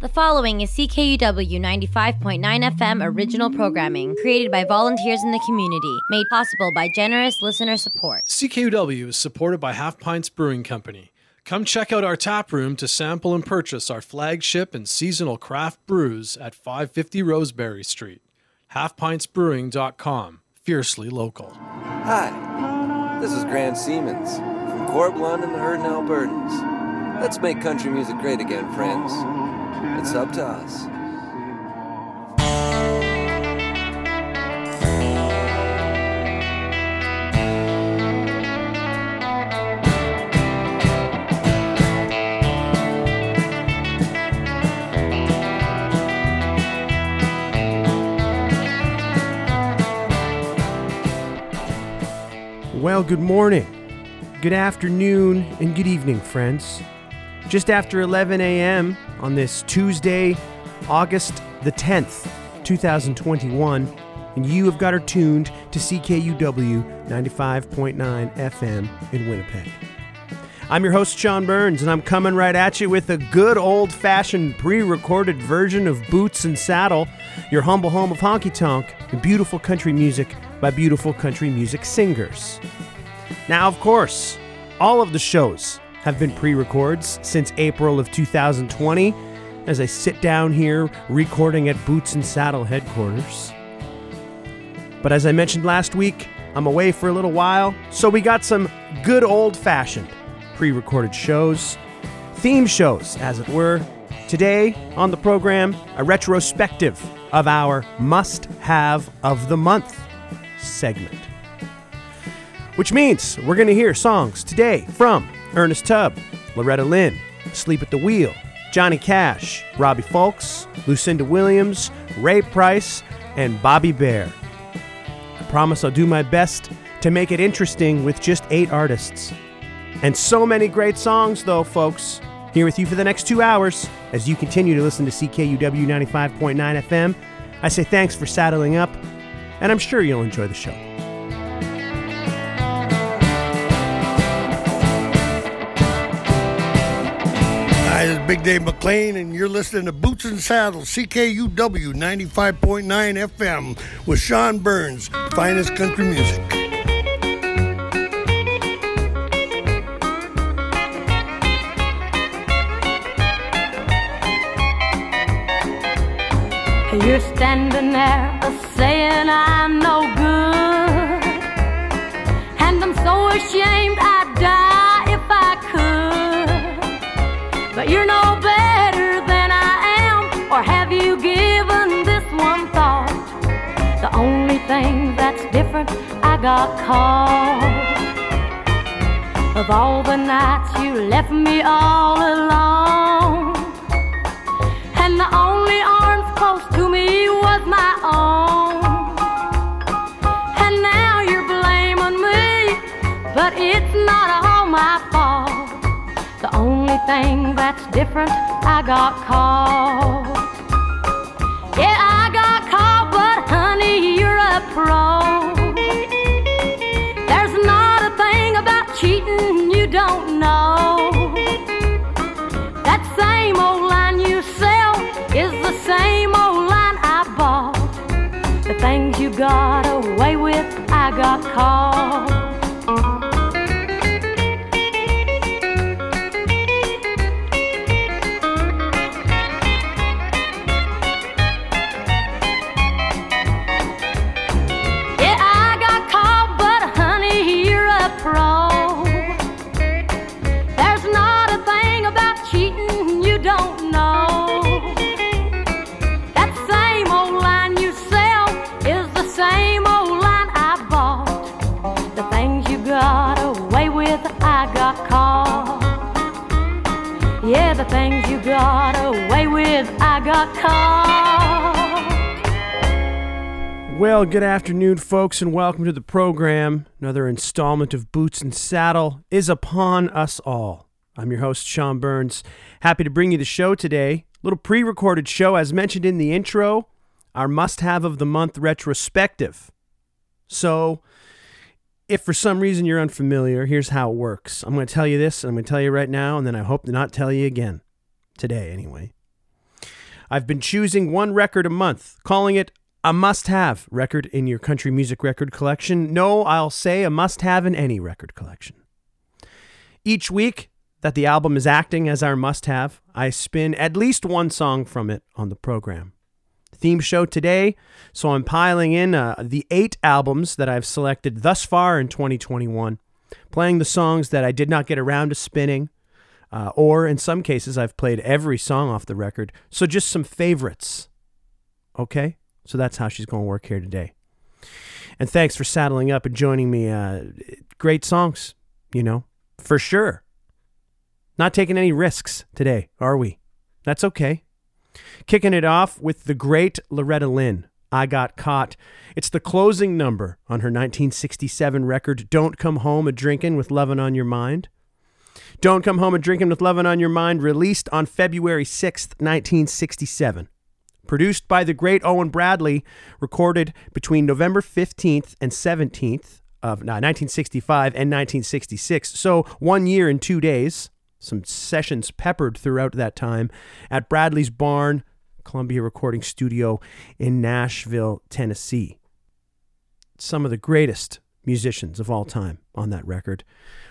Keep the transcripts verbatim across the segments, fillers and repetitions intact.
The following is C K U W ninety-five point nine F M original programming created by volunteers in the community, made possible by generous listener support. C K U W is supported by Half Pints Brewing Company. Come check out our tap room to sample and purchase our flagship and seasonal craft brews at five fifty Roseberry Street. half pints brewing dot com. Fiercely local. Hi, this is Grant Siemens from Corb Lund and the Herdin' Albertans. Let's make country music great again, friends. It's up to us. Well, good morning, good afternoon, and good evening, friends. Just after eleven a.m. on this Tuesday, August the tenth, two thousand twenty-one, and you have got her tuned to C K U W ninety-five point nine F M in Winnipeg. I'm your host, Sean Burns, and I'm coming right at you with a good old-fashioned pre-recorded version of Boots and Saddle, your humble home of honky-tonk and beautiful country music by beautiful country music singers. Now, of course, all of the shows have been pre-records since April of two thousand twenty as I sit down here recording at Boots and Saddle headquarters. But as I mentioned last week, I'm away for a little while, so we got some good old-fashioned pre-recorded shows, theme shows as it were. Today on the program, a retrospective of our must-have of the month segment, which means we're going to hear songs today from Ernest Tubb, Loretta Lynn, Asleep at the Wheel, Johnny Cash, Robbie Fulks, Lucinda Williams, Ray Price, and Bobby Bare. I promise I'll do my best to make it interesting with just eight artists. And so many great songs, though, folks. Here with you for the next two hours as you continue to listen to C K U W ninety-five point nine F M. I say thanks for saddling up, and I'm sure you'll enjoy the show. Hi, this is Big Dave McLean, and you're listening to Boots and Saddles, C K U W ninety-five point nine F M with Sean Burns, finest country music. You're standing there saying I'm no good, and I'm so ashamed I'd die if I could. But you're no better than I am, or have you given this one thought? The only thing that's different, I got caught. Of all the nights you left me all alone, and the only arms close to me was my own. And now you're blaming me, but it's not all my fault. The only thing that's different, I got caught. Yeah, I got caught, but honey, you're a pro. There's not a thing about cheating you don't know. That same old line you sell is the same old line I bought. The things you got away with, I got caught. Yeah, I got caught, but honey, you're a pro. There's not a thing about cheating you don't know. Same old line I bought. The things you got away with, I got caught. Yeah, the things you got away with, I got caught. Well, good afternoon, folks, and welcome to the program. Another installment of Boots and Saddle is upon us all. I'm your host, Sean Burns. Happy to bring you the show today. A little pre-recorded show, as mentioned in the intro. Our must-have of the month retrospective. So, if for some reason you're unfamiliar, here's how it works. I'm going to tell you this, and I'm going to tell you right now, and then I hope to not tell you again. Today, anyway. I've been choosing one record a month, calling it a must-have record in your country music record collection. No, I'll say a must-have in any record collection. Each week that the album is acting as our must-have, I spin at least one song from it on the program. Theme show today, so I'm piling in uh, the eight albums that I've selected thus far in twenty twenty-one, playing the songs that I did not get around to spinning, uh, or in some cases I've played every song off the record, so just some favorites. Okay? So that's how she's going to work here today. And thanks for saddling up and joining me. Uh, great songs, you know, for sure. Not taking any risks today, are we? That's okay. Kicking it off with the great Loretta Lynn, I Got Caught. It's the closing number on her nineteen sixty-seven record, Don't Come Home A-Drinkin' With Lovin' On Your Mind. Don't Come Home A-Drinkin' With Lovin' On Your Mind, released on February sixth, nineteen sixty-seven. Produced by the great Owen Bradley, recorded between November fifteenth and seventeenth of no, nineteen sixty-five and nineteen sixty-six. So one year and two days. Some sessions peppered throughout that time at Bradley's Barn, Columbia Recording Studio in Nashville, Tennessee. Some of the greatest musicians of all time on that record,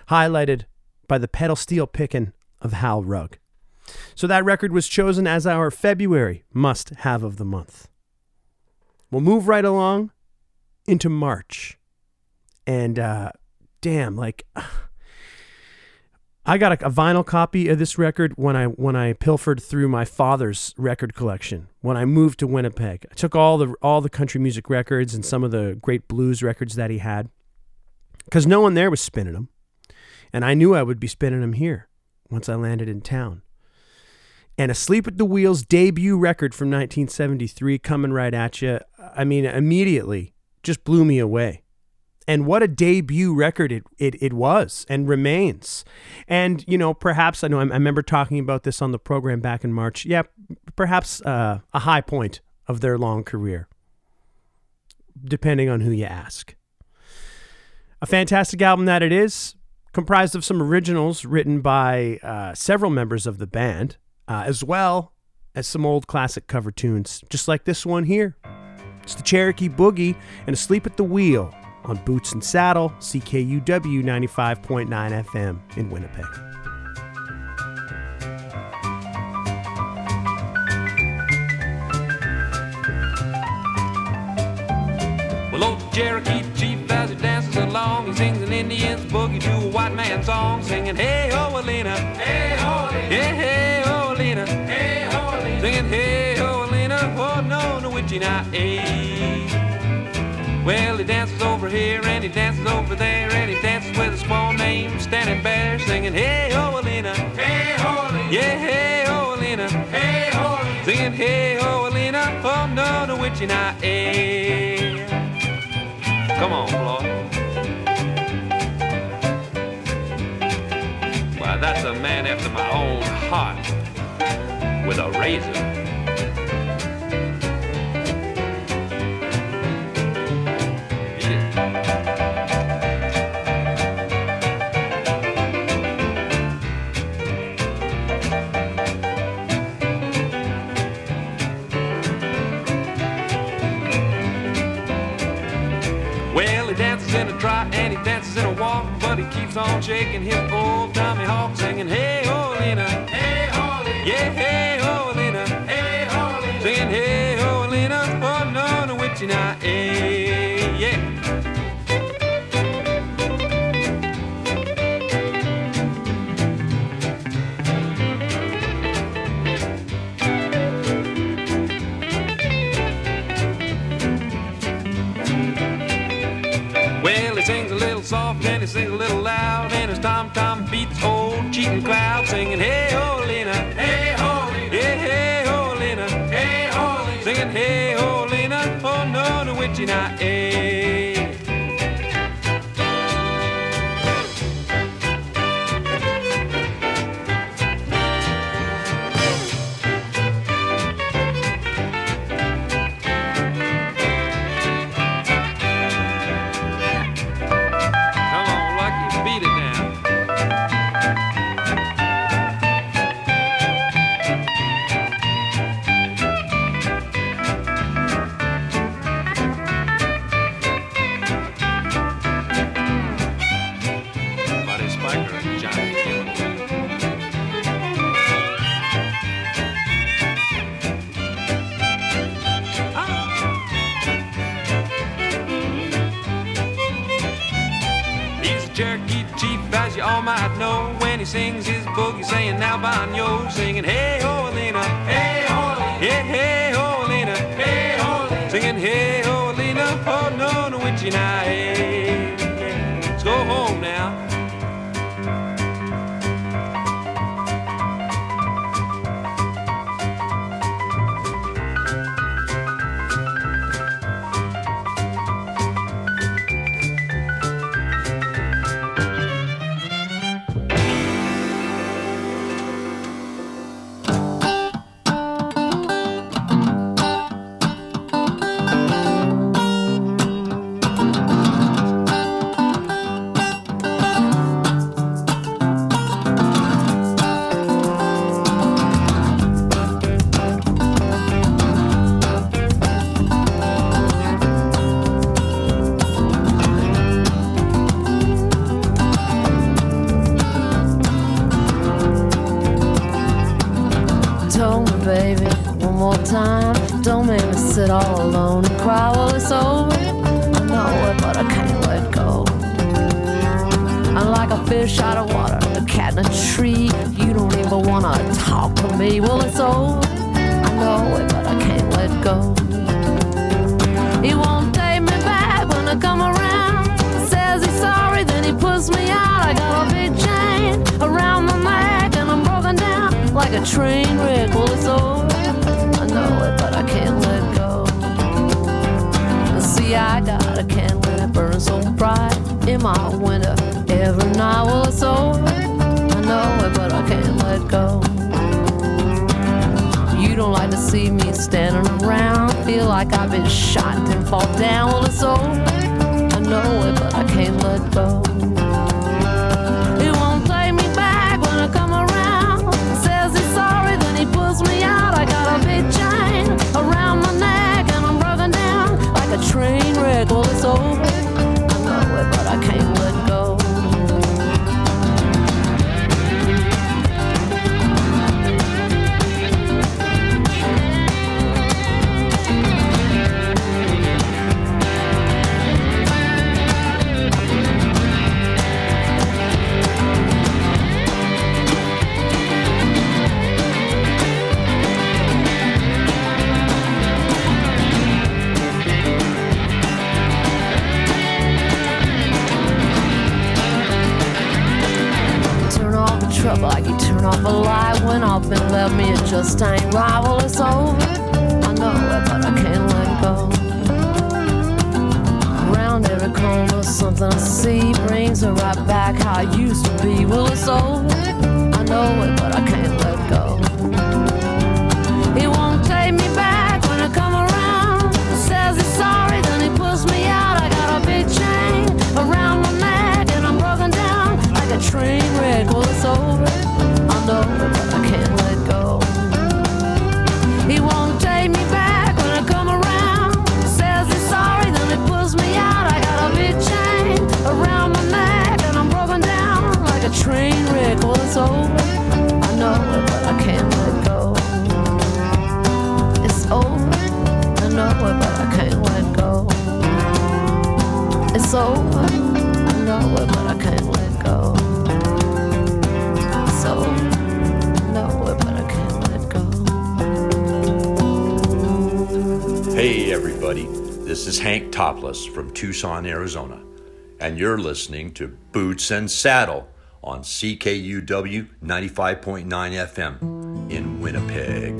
highlighted by the pedal steel picking of Hal Rugg. So that record was chosen as our February must-have of the month. We'll move right along into March. And uh, damn, like... I got a, a vinyl copy of this record when I when I pilfered through my father's record collection when I moved to Winnipeg. I took all the all the country music records and some of the great blues records that he had, because no one there was spinning them, and I knew I would be spinning them here once I landed in town. And Asleep at the Wheel's debut record from nineteen seventy-three, Coming Right At You, I mean, immediately just blew me away. And what a debut record it, it it was and remains. And, you know, perhaps, I know I, I remember talking about this on the program back in March. Yeah, perhaps uh, a high point of their long career, depending on who you ask. A fantastic album that it is, comprised of some originals written by uh, several members of the band, uh, as well as some old classic cover tunes, just like this one here. It's the Cherokee Boogie and Asleep at the Wheel on Boots and Saddle, C K U W ninety-five point nine F M in Winnipeg. Well, old Cherokee chief, as he dances along, he sings an Indian's boogie to a white man's song, singing, hey ho, Alina, hey ho, Alina, yeah, hey ho, Alina, hey ho, Alina, singing, hey ho, Alina, oh no, no witchy not, hey. Well, he dances over here and he dances over there and he dances with a small name standing bare, singing, hey ho, Alina, hey ho, Alina, yeah, hey ho, Alina, hey ho, Alina, singing, hey ho, Alina, oh no, no witchy not, eh. Come on, Claude. Why, that's a man after my own heart with a razor. And he dances in a walk, but he keeps on shaking his old Tommy Hawk, singing, hey, ho, Alina, hey, ho, Alina, yeah, hey, ho, Alina, hey, ho, Alina, singing, hey, ho, Alina, oh, no, no, witchy now, eh, yeah. Soft and he sings a little loud, and his tom tom beats old cheating cloud, singing, hey ho, Lena, hey ho, Lena, yeah, hey ho, Lena, hey ho, Lena, singing, hey ho, Lena, oh no, no witchy now, eh. all might know when he sings his boogie, saying now bon yo, singing hey ho Alina, hey ho Alina, yeah hey ho Alina, hey ho Alina, singing hey ho Alina, oh no no witchy now, hey, let's go home now. All alone and cry while it's over. I know it, but I can't let go. I'm like a fish out of water, a cat in a tree. You don't even wanna talk to me. Well, it's over. I know it, but I can't let go. He won't take me back when I come around. Says he's sorry, then he puts me out. I got a big chain around my neck and I'm broken down like a train wreck. Well, it's over. I know it, but I can't let go. See, I got a candle that burns so bright in my window every night. Well, it's over. I know it, but I can't let go. You don't like to see me standing around. Feel like I've been shot and fall down. Well, it's over. I know it, but I can't let go. It won't take me back when I come around. Says he's sorry, then he pulls me out. I got a big chain around my neck. A train wreck, well it's over. I know it, but I can't let go. Like you turn off a light, went off and left me, it just ain't right. Well, it's over. I know it, but I can't let go. Around every corner, something I see brings me right back how I used to be. Well, it's over. I know it, but I can't let go. He won't take me back when I come around. Says he's sorry, then he pulls me out. I got a big chain around my neck and I'm broken down like a train wreck. Well, it's over. I know it, but I can't let go. He won't take me back when I come around. Says he's sorry, then he pulls me out. I got a big chain around my neck and I'm broken down like a train wreck. Well, it's over. I know it, but I can't let go. It's over. I know it, but I can't let go. It's over. I know it, but I can't let go. Hey everybody, this is Hank Topless from Tucson, Arizona, and you're listening to Boots and Saddle on C K U W ninety-five point nine F M in Winnipeg.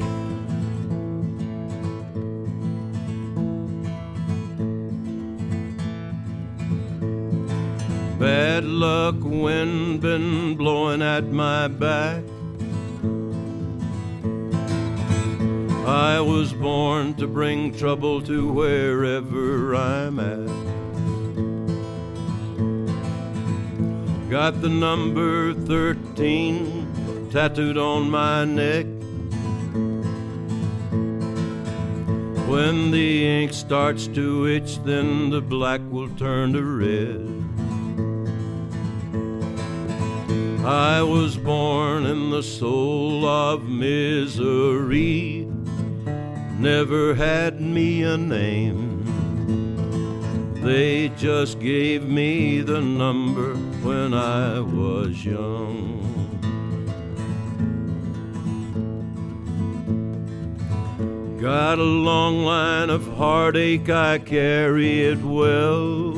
Bad luck wind been blowing at my back. I was born to bring trouble to wherever I'm at. Got the number thirteen tattooed on my neck. When the ink starts to itch, then the black will turn to red. I was born in the soul of misery. Never had me a name. They just gave me the number when I was young. Got a long line of heartache, I carry it well.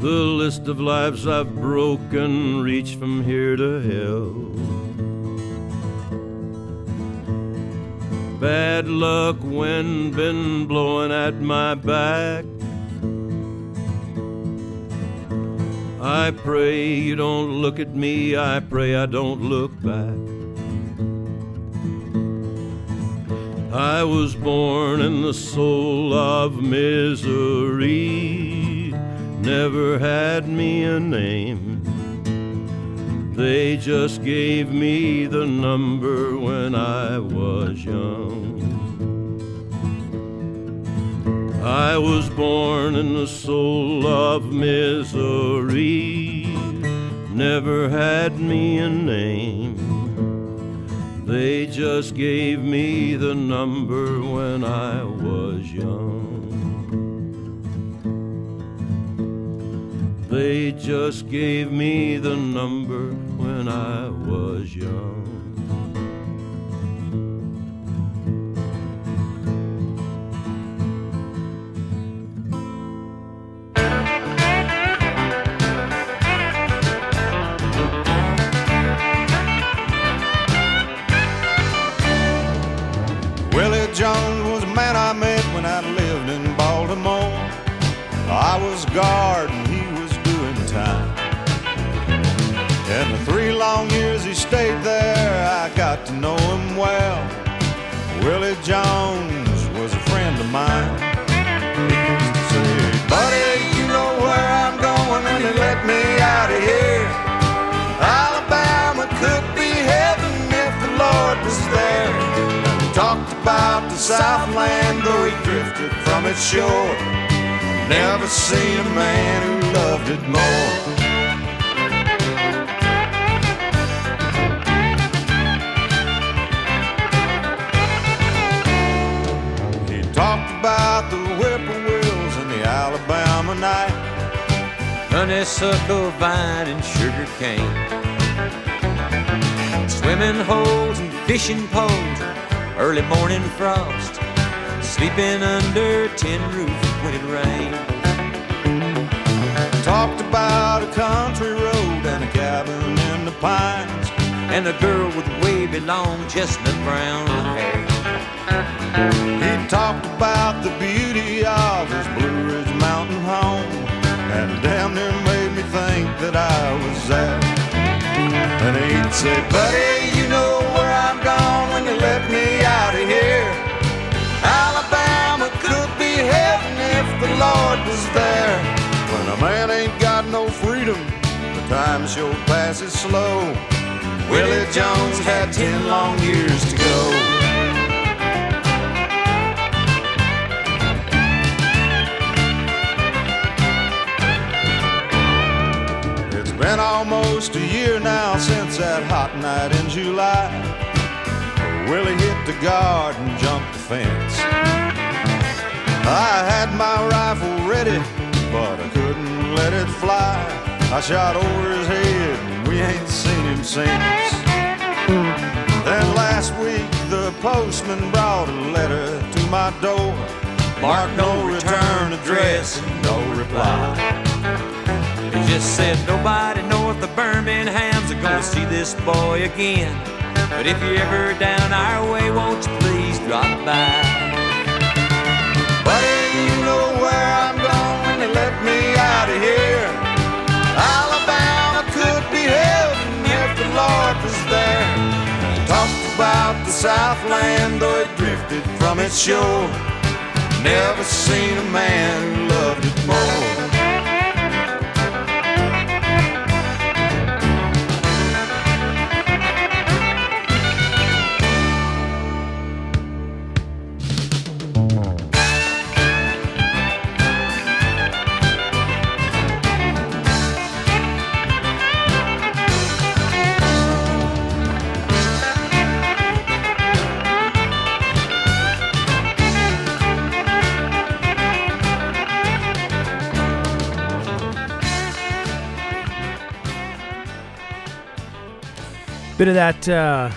The list of lives I've broken reach from here to hell. Bad luck, wind been blowing at my back. I pray you don't look at me, I pray I don't look back. I was born in the soul of misery, never had me a name. They just gave me the number when I was young. I was born in the soul of misery, never had me a name. They just gave me the number when I was young. They just gave me the number when I was young. Jones was a man I met when I lived in Baltimore. I was guard and he was doing time. In the three long years he stayed there, I got to know him well. Willie Jones was a friend of mine. He used to say, buddy, you know where I'm going when you let me out of here. Alabama could be heaven if the Lord was there. Talked about the Southland, though he drifted from its shore. Never seen a man who loved it more. He talked about the whippoorwills and the Alabama night, honeysuckle vine and sugar cane, swimming holes and fishing poles, early morning frost, sleeping under tin roof when it rained. Talked about a country road and a cabin in the pines, and a girl with wavy long chestnut brown hair. He talked about the beauty of his Blue Ridge Mountain home, and damn near made me think that I was there. And he'd say, buddy, you know where I'm gone when you let me out of here. Alabama could be heaven if the Lord was there. When a man ain't got no freedom, the time sure passes slow. Willie Jones had ten long years to go. It's been almost a year now since that hot night in July. Willie hit the guard and jumped the fence. I had my rifle ready, but I couldn't let it fly. I shot over his head and we ain't seen him since. Then last week the postman brought a letter to my door, marked no return address and no reply. It just said nobody north of Birmingham's gonna see this boy again, but if you're ever down our way, won't you please drop by? Buddy, you know where I'm going when you let me out of here. Alabama could be heaven if the Lord was there. Talked about the Southland, though it drifted from its shore. Never seen a man who loved it more. Bit of that, uh,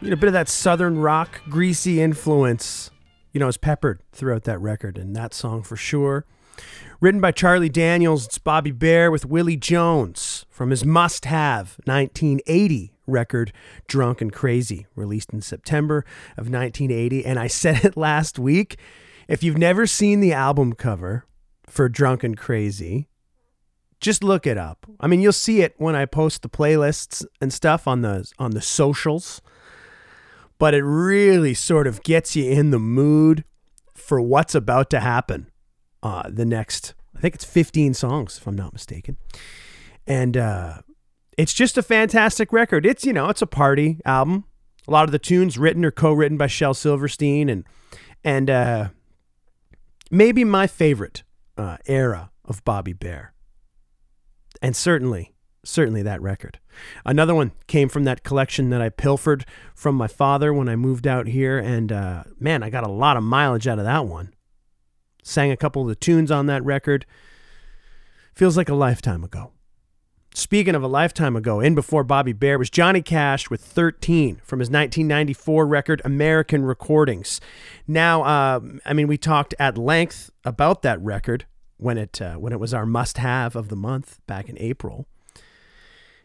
you know, bit of that Southern rock, greasy influence, you know, is peppered throughout that record and that song for sure. Written by Charlie Daniels, it's Bobby Bare with Willie Jones from his must-have nineteen eighty record, Drunk and Crazy, released in September of nineteen eighty. And I said it last week, if you've never seen the album cover for Drunk and Crazy, just look it up. I mean, you'll see it when I post the playlists and stuff on the on the socials, but it really sort of gets you in the mood for what's about to happen. Uh, the next, I think it's fifteen songs, if I'm not mistaken. And uh, it's just a fantastic record. It's, you know, it's a party album. A lot of the tunes written or co-written by Shel Silverstein. And and uh, maybe my favorite uh, era of Bobby Bare. And certainly, certainly that record. Another one came from that collection that I pilfered from my father when I moved out here. And uh, man, I got a lot of mileage out of that one. Sang a couple of the tunes on that record. Feels like a lifetime ago. Speaking of a lifetime ago, in before Bobby Bare was Johnny Cash with thirteen from his nineteen ninety-four record, American Recordings. Now, uh, I mean, we talked at length about that record when it, uh, when it was our must-have of the month back in April.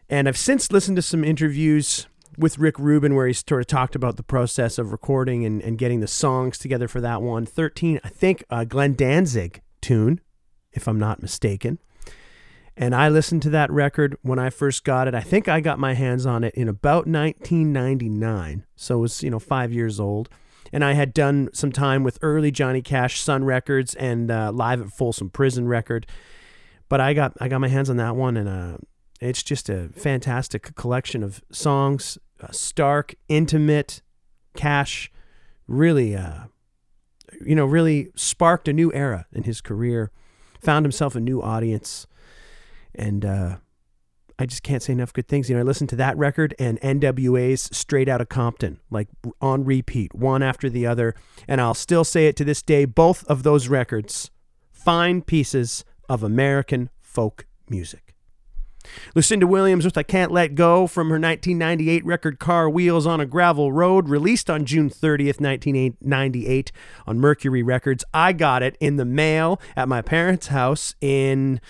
And I've since listened to some interviews with Rick Rubin, where he sort of talked about the process of recording and, and getting the songs together for that one. thirteen, I think, uh, Glenn Danzig tune, if I'm not mistaken. And I listened to that record when I first got it. I think I got my hands on it in about nineteen ninety-nine. So it was, you know, five years old. And I had done some time with early Johnny Cash Sun Records and uh, Live at Folsom Prison record. But I got I got my hands on that one, and uh, it's just a fantastic collection of songs, uh, stark, intimate. Cash really, uh, you know, really sparked a new era in his career, found himself a new audience, and uh, I just can't say enough good things. You know, I listened to that record and N W A's Straight Outta Compton, like on repeat, one after the other, and I'll still say it to this day, both of those records, fine pieces of American folk music. Lucinda Williams with I Can't Let Go from her nineteen ninety-eight record Car Wheels on a Gravel Road, released on June thirtieth, nineteen ninety-eight on Mercury Records. I got it in the mail at my parents' house in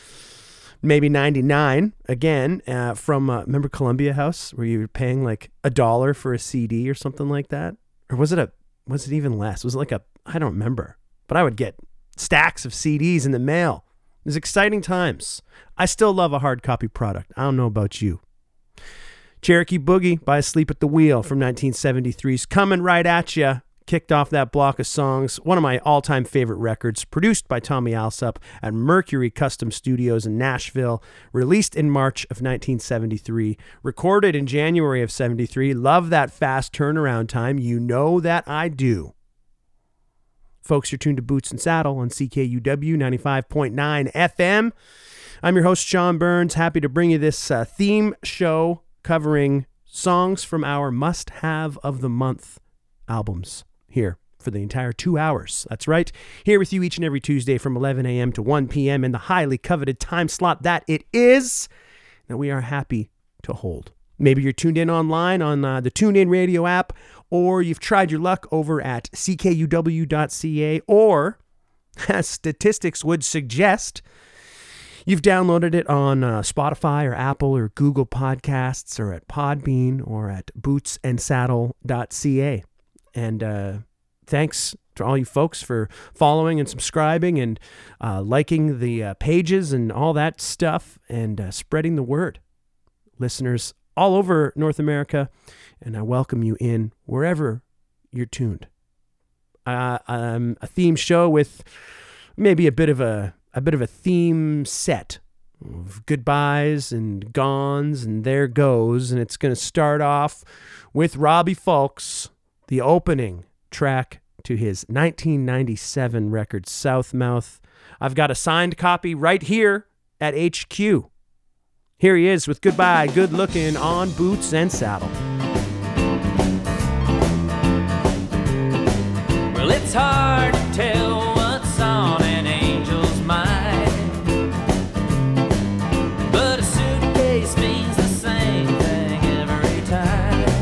maybe ninety-nine, again, uh, from, uh, remember Columbia House, where you were paying like a dollar for a C D or something like that? Or was it a, was it even less? Was it like a, I don't remember, but I would get stacks of C Ds in the mail. It was exciting times. I still love a hard copy product. I don't know about you. Cherokee Boogie by Asleep at the Wheel from nineteen seventy-three's Coming Right At Ya kicked off that block of songs. One of my all-time favorite records, produced by Tommy Alsup at Mercury Custom Studios in Nashville, released in March of nineteen seventy-three, recorded in January of seventy-three. Love that fast turnaround time. You know that I do. Folks, you're tuned to Boots and Saddle on C K U W ninety-five point nine F M. I'm your host, Sean Burns. Happy to bring you this uh, theme show covering songs from our must-have of the month albums here for the entire two hours. That's right. Here with you each and every Tuesday from eleven a.m. to one p.m. in the highly coveted time slot that it is, that we are happy to hold. Maybe you're tuned in online on uh, the TuneIn Radio app, or you've tried your luck over at C K U W dot C A, or, as statistics would suggest, you've downloaded it on uh, Spotify or Apple or Google Podcasts or at Podbean or at boots and saddle dot C A. And uh, thanks to all you folks for following and subscribing and uh, liking the uh, pages and all that stuff, and uh, spreading the word. Listeners all over North America, and I welcome you in wherever you're tuned. Uh, um, a theme show with maybe a bit of a a bit of a theme set of goodbyes and gones and there goes, and it's going to start off with Robbie Fulks, the opening track to his nineteen ninety-seven record Southmouth. I've got a signed copy right here at H Q. Here he is with Goodbye, Good Looking on Boots and Saddle. Well, it's hard to tell what's on an angel's mind, but a suitcase means the same thing every time.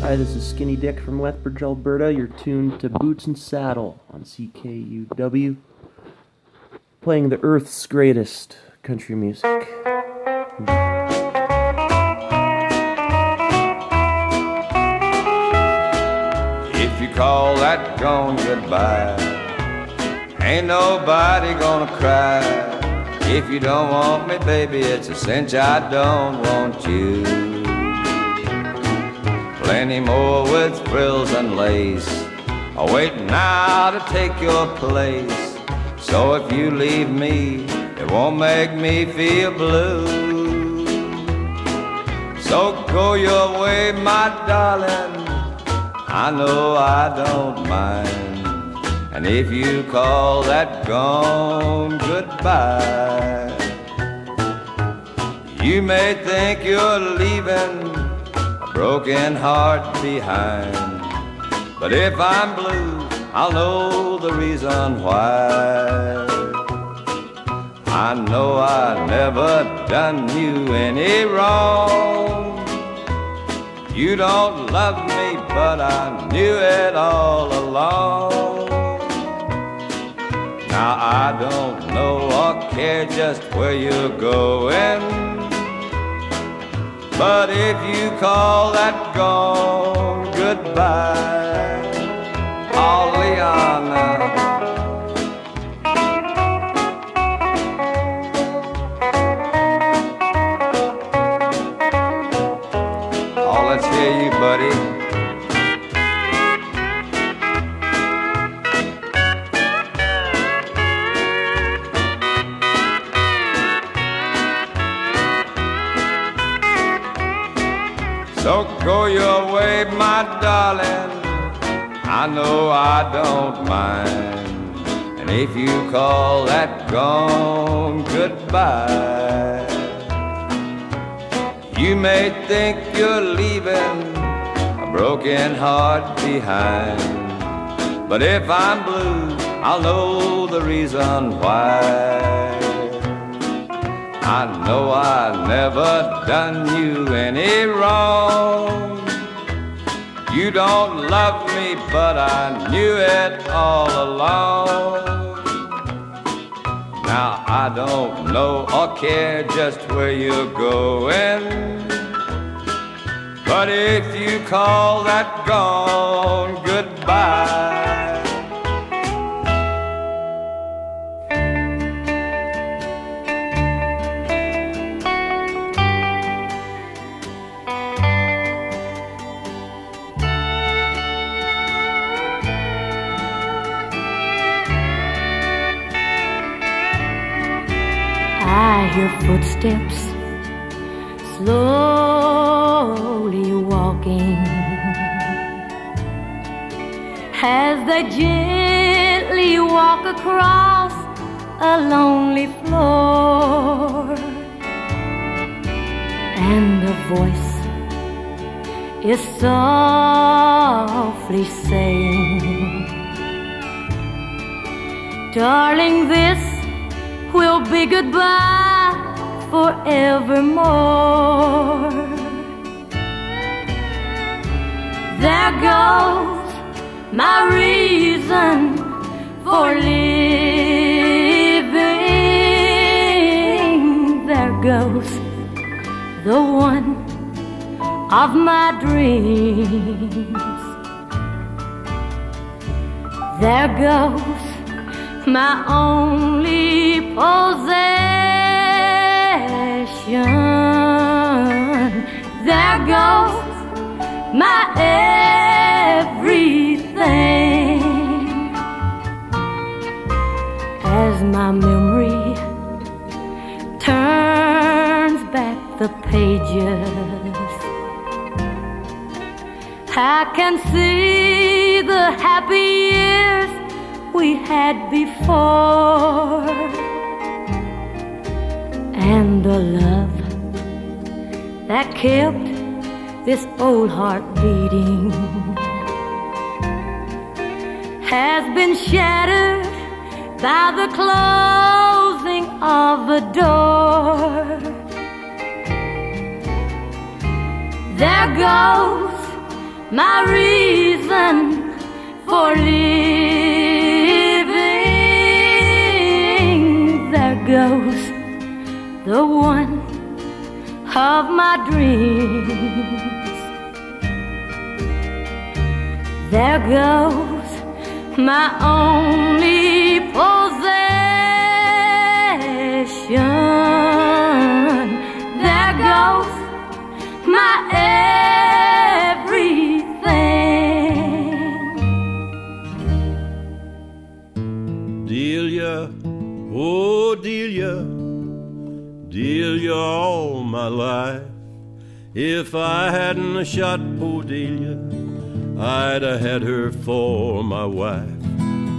Hi, this is Skinny Dick from Lethbridge, Alberta. You're tuned to Boots and Saddle on C K U W, playing the Earth's greatest country music. If you call that gone goodbye, ain't nobody gonna cry. If you don't want me, baby, it's a cinch I don't want you. Plenty more with frills and lace are waiting now to take your place. So if you leave me, it won't make me feel blue. So go your way, my darling, I know I don't mind. And if you call that gone goodbye, you may think you're leaving broken heart behind, but if I'm blue, I'll know the reason why. I know I never done you any wrong. You don't love me, but I knew it all along. Now I don't know or care just where you're going, but if you call that gone goodbye, oh, Leona. Oh, let's hear you, buddy. So go your way, my darling, I know I don't mind. And if you call that gone goodbye, you may think you're leaving a broken heart behind, but if I'm blue, I'll know the reason why. I know I never done you any wrong. You don't love me, but I knew it all along. Now I don't know or care just where you're going, but if you call that gone goodbye. I hear footsteps slowly walking as they gently walk across a lonely floor, and a voice is softly saying, darling, this we'll be goodbye forevermore. There goes my reason for living. There goes the one of my dreams. There goes my only possession. There goes my everything. As my memory turns back the pages, I can see the happy years we had before, and the love that kept this old heart beating has been shattered by the closing of the door. There goes my reason for living. There goes the one of my dreams. There goes my only possession. There goes my everything. Delia, oh Delia, Delia all my life. If I hadn't shot poor Delia, I'd have had her for my wife.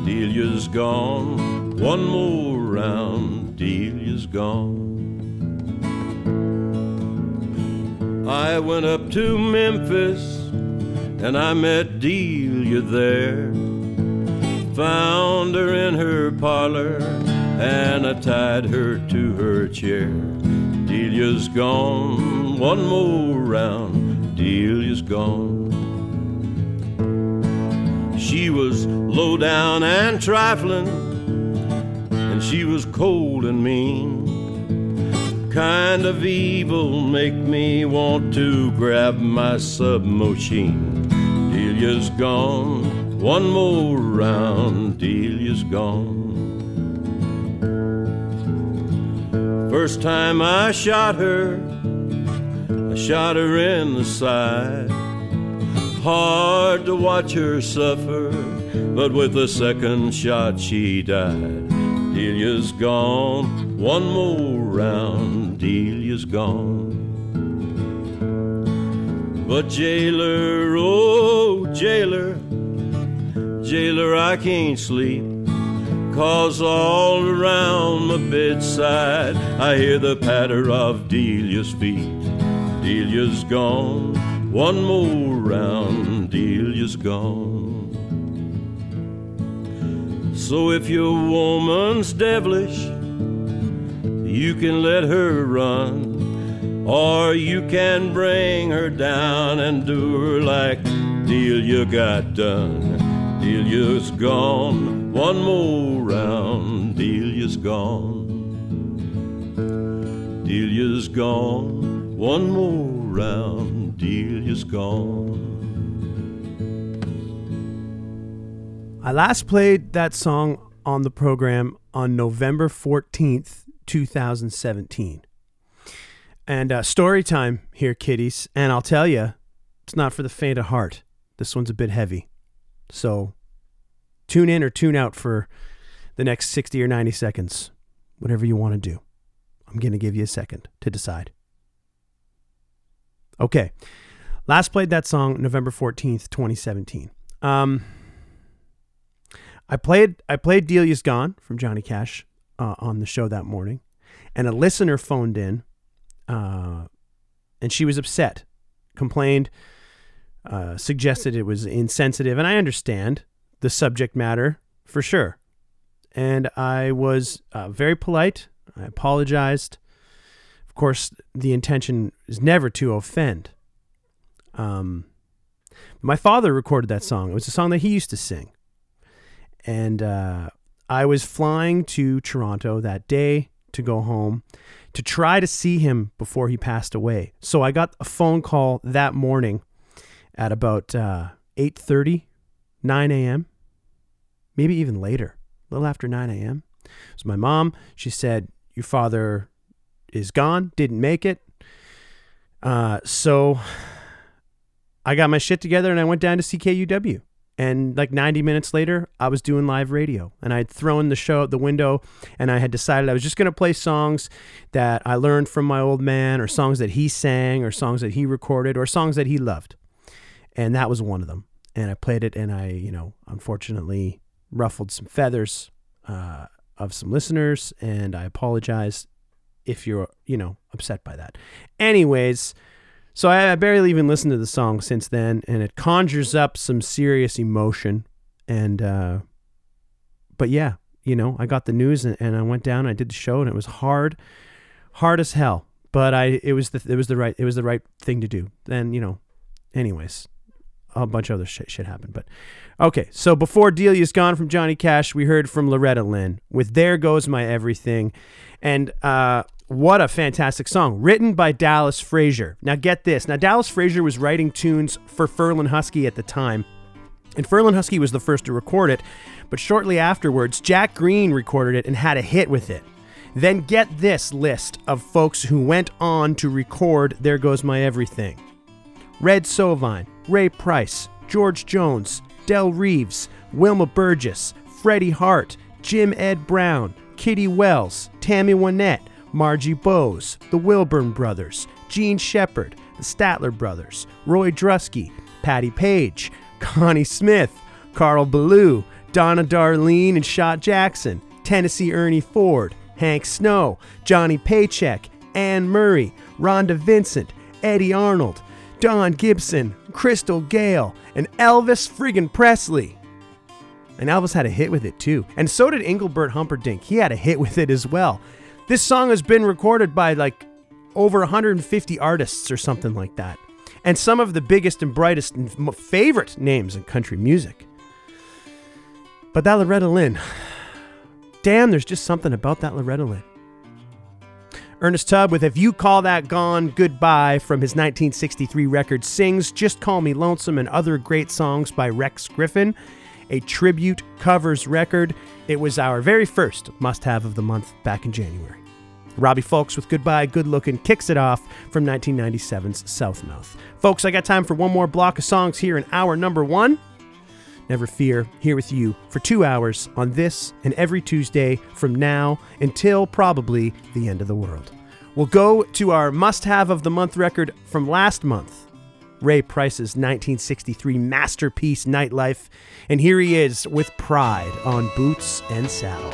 Delia's gone, one more round, Delia's gone. I went up to Memphis and I met Delia there. Found her in her parlor and I tied her to her chair. Delia's gone, one more round, Delia's gone. She was low down and trifling, and she was cold and mean. Kind of evil make me want to grab my sub machine. Delia's gone, one more round, Delia's gone. First time I shot her, I shot her in the side. Hard to watch her suffer, but with the second shot she died. Delia's gone, one more round, Delia's gone. But jailer, oh jailer, jailer, I can't sleep. 'Cause all around my bedside I hear the patter of Delia's feet. Delia's gone, one more round, Delia's gone. So if your woman's devilish, you can let her run, or you can bring her down and do her like Delia got done. Delia's gone, one more round, Delia's gone. Delia's gone, one more round, Delia's gone. I last played that song on the program on November fourteenth, twenty seventeen. And uh, story time here, kiddies. And I'll tell you, it's not for the faint of heart. This one's a bit heavy. So tune in or tune out for the next sixty or ninety seconds. Whatever you want to do. I'm going to give you a second to decide. Okay. Last played that song November fourteenth, twenty seventeen. Um, I played I played Delia's Gone from Johnny Cash uh, on the show that morning. And a listener phoned in. Uh, and she was upset. Complained. Uh, suggested it was insensitive. And I understand the subject matter, for sure. And I was uh, very polite. I apologized. Of course, the intention is never to offend. Um, my father recorded that song. It was a song that he used to sing. And uh, I was flying to Toronto that day to go home to try to see him before he passed away. So I got a phone call that morning at about uh, eight thirty, nine a.m., maybe even later, a little after nine a.m. So my mom, she said, your father is gone, didn't make it. Uh, so I got my shit together and I went down to C K U W. And like ninety minutes later, I was doing live radio. And I had thrown the show out the window and I had decided I was just going to play songs that I learned from my old man, or songs that he sang, or songs that he recorded, or songs that he loved. And that was one of them. And I played it, and I, you know, unfortunately ruffled some feathers uh, of some listeners, and I apologized. if you're, you know, upset by that. Anyways, so I, I barely even listened to the song since then, and it conjures up some serious emotion. And, uh, but yeah, you know, I got the news, and, and I went down, I did the show, and it was hard, hard as hell. But I, it was the, it was the right, it was the right thing to do. Then, you know, anyways, a bunch of other shit, shit happened. But okay, so before Delia's Gone from Johnny Cash, we heard from Loretta Lynn with There Goes My Everything. And uh, what a fantastic song, written by Dallas Frazier. Now get this. Now Dallas Frazier was writing tunes for Ferlin Husky at the time. And Ferlin Husky was the first to record it. But shortly afterwards, Jack Green recorded it and had a hit with it. Then get this list of folks who went on to record There Goes My Everything. Red Sovine, Ray Price, George Jones, Del Reeves, Wilma Burgess, Freddie Hart, Jim Ed Brown, Kitty Wells, Tammy Wynette, Margie Bowes, the Wilburn Brothers, Gene Shepard, the Statler Brothers, Roy Drusky, Patty Page, Connie Smith, Carl Ballou, Donna Darlene and Shot Jackson, Tennessee Ernie Ford, Hank Snow, Johnny Paycheck, Ann Murray, Rhonda Vincent, Eddie Arnold, Don Gibson, Crystal Gayle, and Elvis friggin' Presley. And Elvis had a hit with it too. And so did Engelbert Humperdinck. He had a hit with it as well. This song has been recorded by like over one hundred fifty artists or something like that. And some of the biggest and brightest and favorite names in country music. But that Loretta Lynn, damn, there's just something about that Loretta Lynn. Ernest Tubb with If You Call That Gone, Goodbye, from his nineteen sixty-three record Sings, Just Call Me Lonesome, and Other Great Songs by Rex Griffin, a tribute covers record. It was our very first must-have of the month back in January. Robbie Fulks with Goodbye, Good Lookin' kicks it off from nineteen ninety-seven's Southmouth. Folks, I got time for one more block of songs here in hour number one. Never Fear, here with you for two hours on this and every Tuesday from now until probably the end of the world. We'll go to our must-have of the month record from last month, Ray Price's nineteen sixty-three masterpiece Nightlife. And here he is with Pride on Boots and Saddle.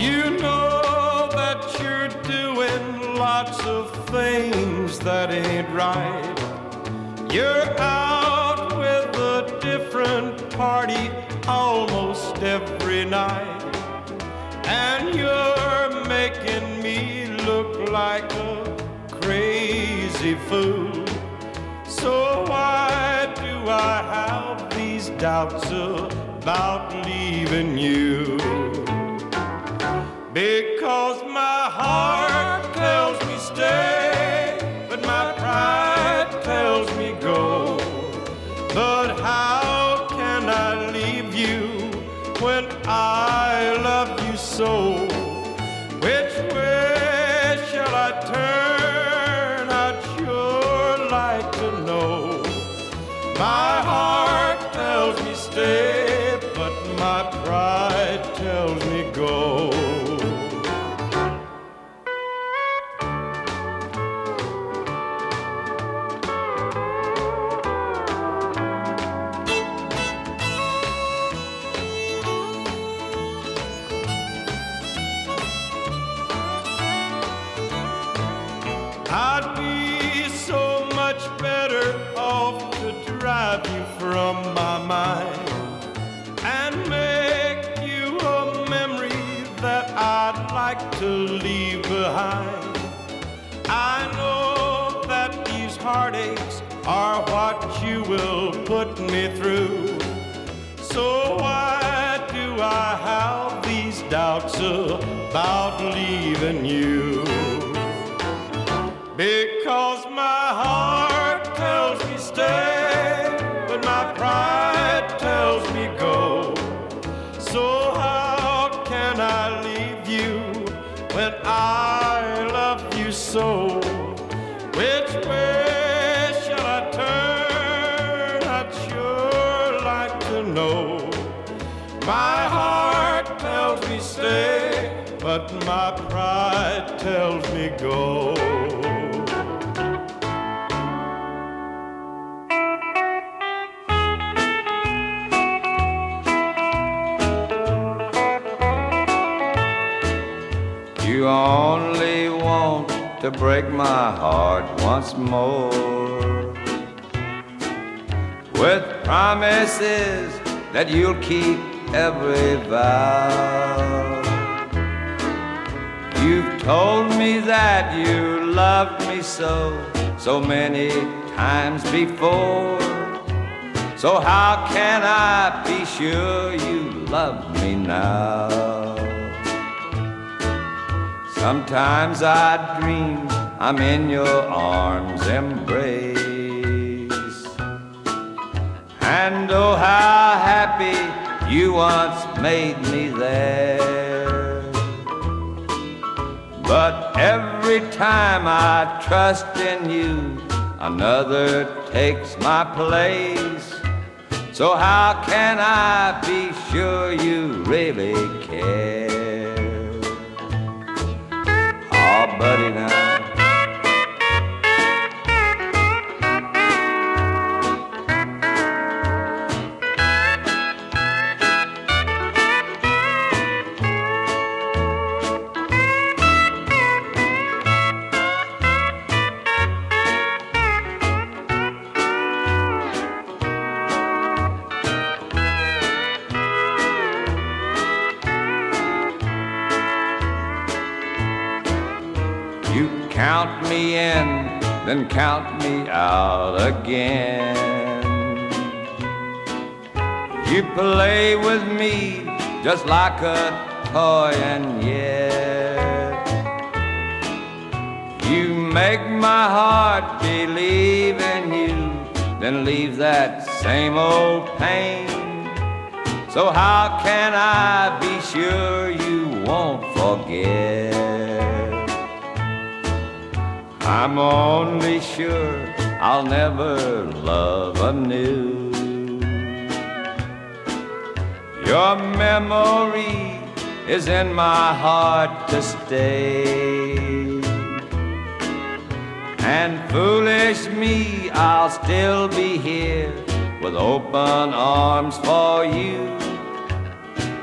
You know that you're doing lots of things that ain't right. You're out with a different party almost every night, and you're making me look like a crazy fool. So why do I have these doubts about leaving you? Because my heart tells me stay, but my pride tells me go. But how can I leave you when I love you so? Which way shall I turn? I'd sure like to know. My heart tells me stay, but my pride tells me go. From my mind and make you a memory that I'd like to leave behind. I know that these heartaches are what you will put me through. So why do I have these doubts about leaving you? Because my heart tells me stay, my pride tells me go. So how can I leave you when I love you so? Which way shall I turn? I'd sure like to know. My heart tells me stay, but my pride tells me go. You only want to break my heart once more with promises that you'll keep every vow. You've told me that you loved me so, so many times before. So how can I be sure you love me now? Sometimes I dream I'm in your arms' embrace, and oh, how happy you once made me there. But every time I trust in you, another takes my place. So how can I be sure you really care? Oh, buddy, now. Count me in, then count me out again. You play with me just like a toy, and yet you make my heart believe in you, then leave that same old pain. So how can I be sure you won't forget? I'm only sure I'll never love anew. Your memory is in my heart to stay, and foolish me, I'll still be here with open arms for you.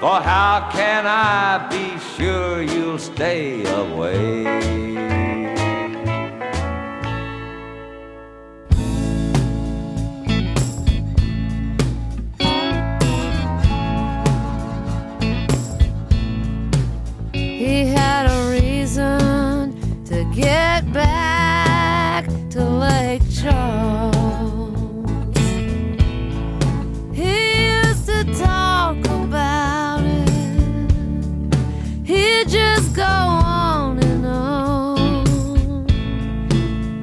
For how can I be sure you'll stay away? He had a reason to get back to Lake Charles. He used to talk about it. He'd just go on and on.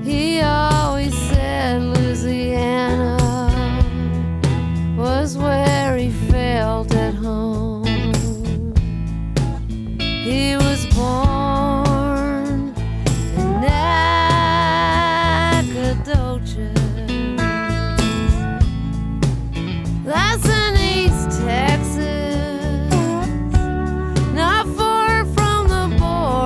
He always said Louisiana was where he felt at home. Texas, not far from the border.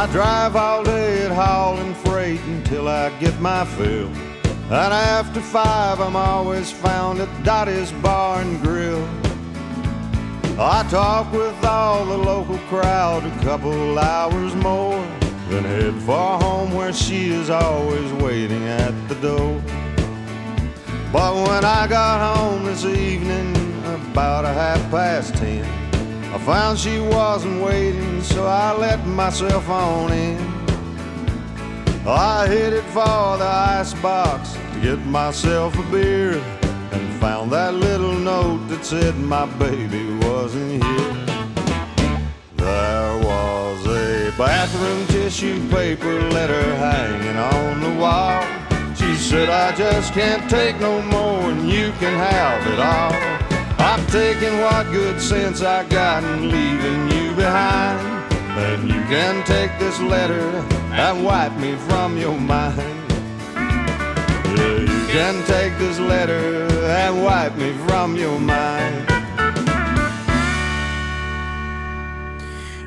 I drive all day at hauling freight until I get my fill. And after five, I'm always found at Dottie's Bar and Grill. I talk with all the local crowd a couple hours more, then head for home where she is always waiting at the door. But when I got home this evening, about a half past ten, I found she wasn't waiting, so I let myself on in. I headed for the icebox to get myself a beer, and found that little note that said my baby wasn't here. There was a bathroom tissue paper letter hanging on the wall. She said, I just can't take no more and you can have it all. I'm taking what good sense I got and leaving you behind. And you can take this letter and wipe me from your mind. Yeah, you can take this letter and wipe me from your mind.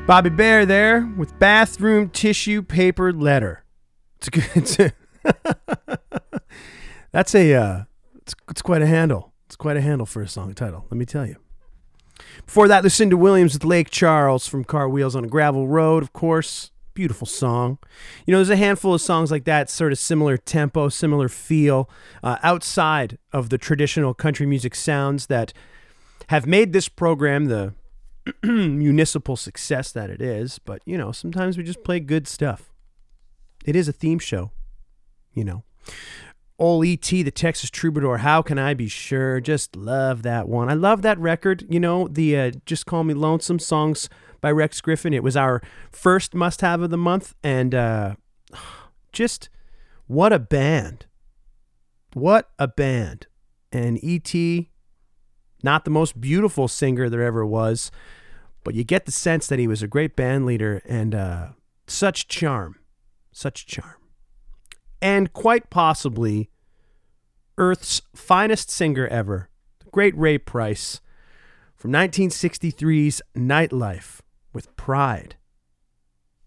Bobby Bare there with Bathroom Tissue Paper Letter. It's good. It's a that's a. Uh, it's, it's quite a handle. It's quite a handle for a song title, let me tell you. Before that, Lucinda Williams with Lake Charles from Car Wheels on a Gravel Road, of course. Beautiful song. You know, there's a handful of songs like that, sort of similar tempo, similar feel, uh, outside of the traditional country music sounds that have made this program the municipal success that it is. But, you know, sometimes we just play good stuff. It is a theme show, you know. Ol' E T, the Texas Troubadour, How Can I Be Sure? Just love that one. I love that record. You know, the uh, Just Call Me Lonesome songs by Rex Griffin. It was our first must-have of the month. And uh, just what a band. What a band. And E T, not the most beautiful singer there ever was, but you get the sense that he was a great band leader and uh, such charm. Such charm. And quite possibly Earth's finest singer ever, the great Ray Price, from nineteen sixty-three's Nightlife with Pride.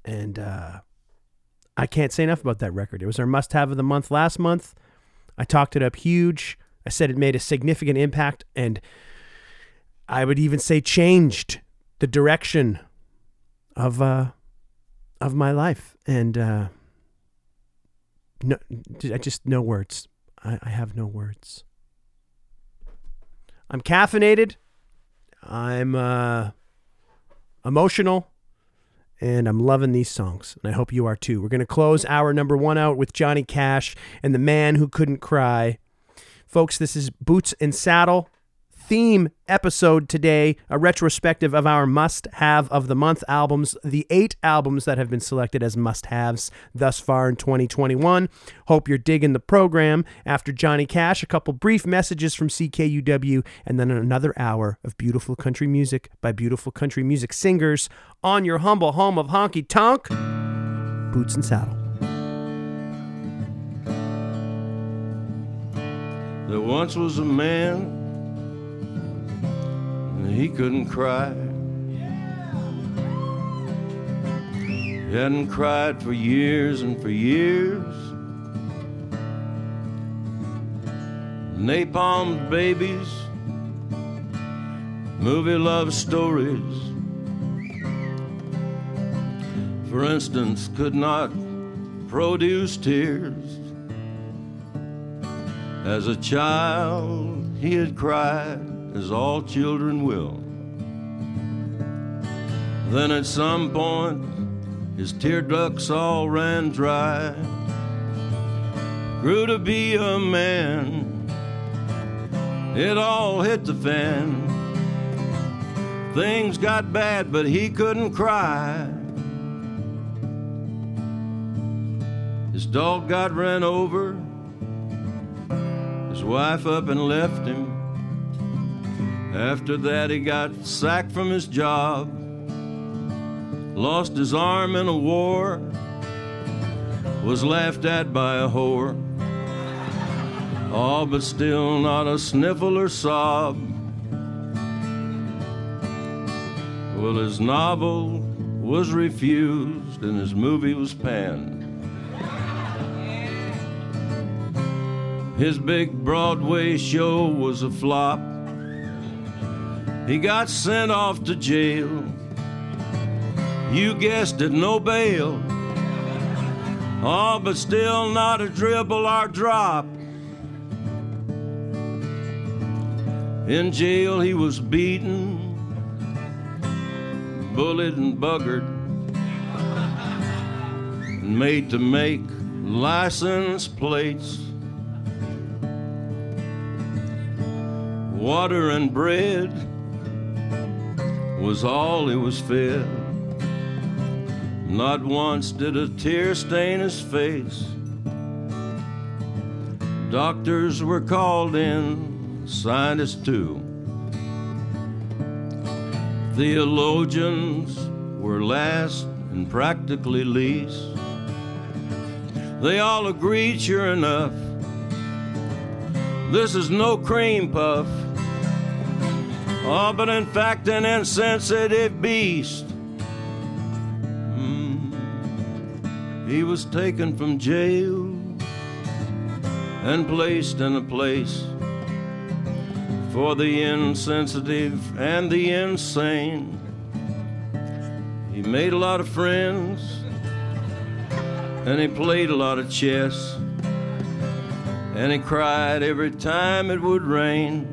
And uh, I can't say enough about that record. It was our must-have of the month last month. I talked it up huge. I said it made a significant impact, and I would even say changed the direction of uh, of my life. And uh No, I just, no words. I, I have no words. I'm caffeinated. I'm uh, emotional. And I'm loving these songs. And I hope you are too. We're going to close hour number one out with Johnny Cash and The Man Who Couldn't Cry. Folks, this is Boots and Saddle theme episode today, a retrospective of our must-have of the month albums, the eight albums that have been selected as must-haves thus far in twenty twenty-one. Hope you're digging the program. After Johnny Cash, a couple brief messages from C K U W, and then another hour of beautiful country music by beautiful country music singers on your humble home of honky tonk, Boots and Saddle. There once was a man, he couldn't cry. He hadn't cried for years and for years. Napalm babies, movie love stories, for instance, could not produce tears. As a child, he had cried, as all children will. Then at some point, his tear ducts all ran dry. Grew to be a man, it all hit the fan. Things got bad, but he couldn't cry. His dog got ran over, his wife up and left him. After that, he got sacked from his job, lost his arm in a war, was laughed at by a whore, all but still not a sniffle or sob. Well, his novel was refused and his movie was panned. His big Broadway show was a flop. He got sent off to jail. You guessed it, no bail. Oh, but still not a dribble or drop. In jail he was beaten, bullied and buggered, and made to make license plates. Water and bread was all he was fed. Not once did a tear stain his face. Doctors were called in, scientists too. Theologians were last and practically least. They all agreed, sure enough, this is no cream puff. Oh, but in fact an insensitive beast. Mm. He was taken from jail and placed in a place for the insensitive and the insane. He made a lot of friends and he played a lot of chess, and he cried every time it would rain.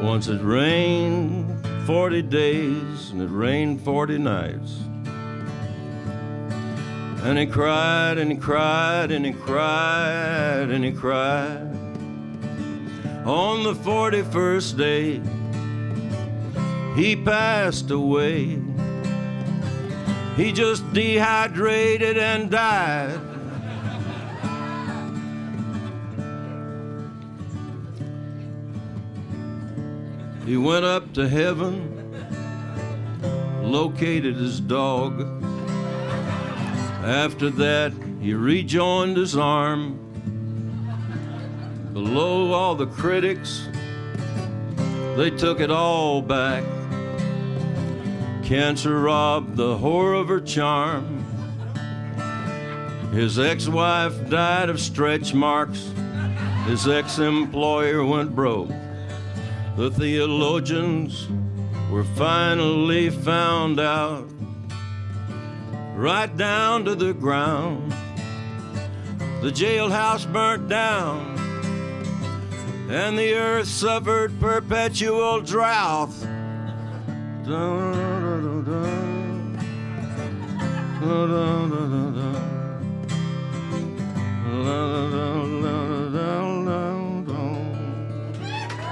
Once it rained forty days, and it rained forty nights. And he cried, and he cried, and he cried, and he cried. On the forty-first day, he passed away. He just dehydrated and died. He went up to heaven, located his dog. After that, he rejoined his arm. Below all the critics, they took it all back. Cancer robbed the whore of her charm. His ex-wife died of stretch marks. His ex-employer went broke. The theologians were finally found out, right down to the ground. The jailhouse burnt down, and the earth suffered perpetual drought.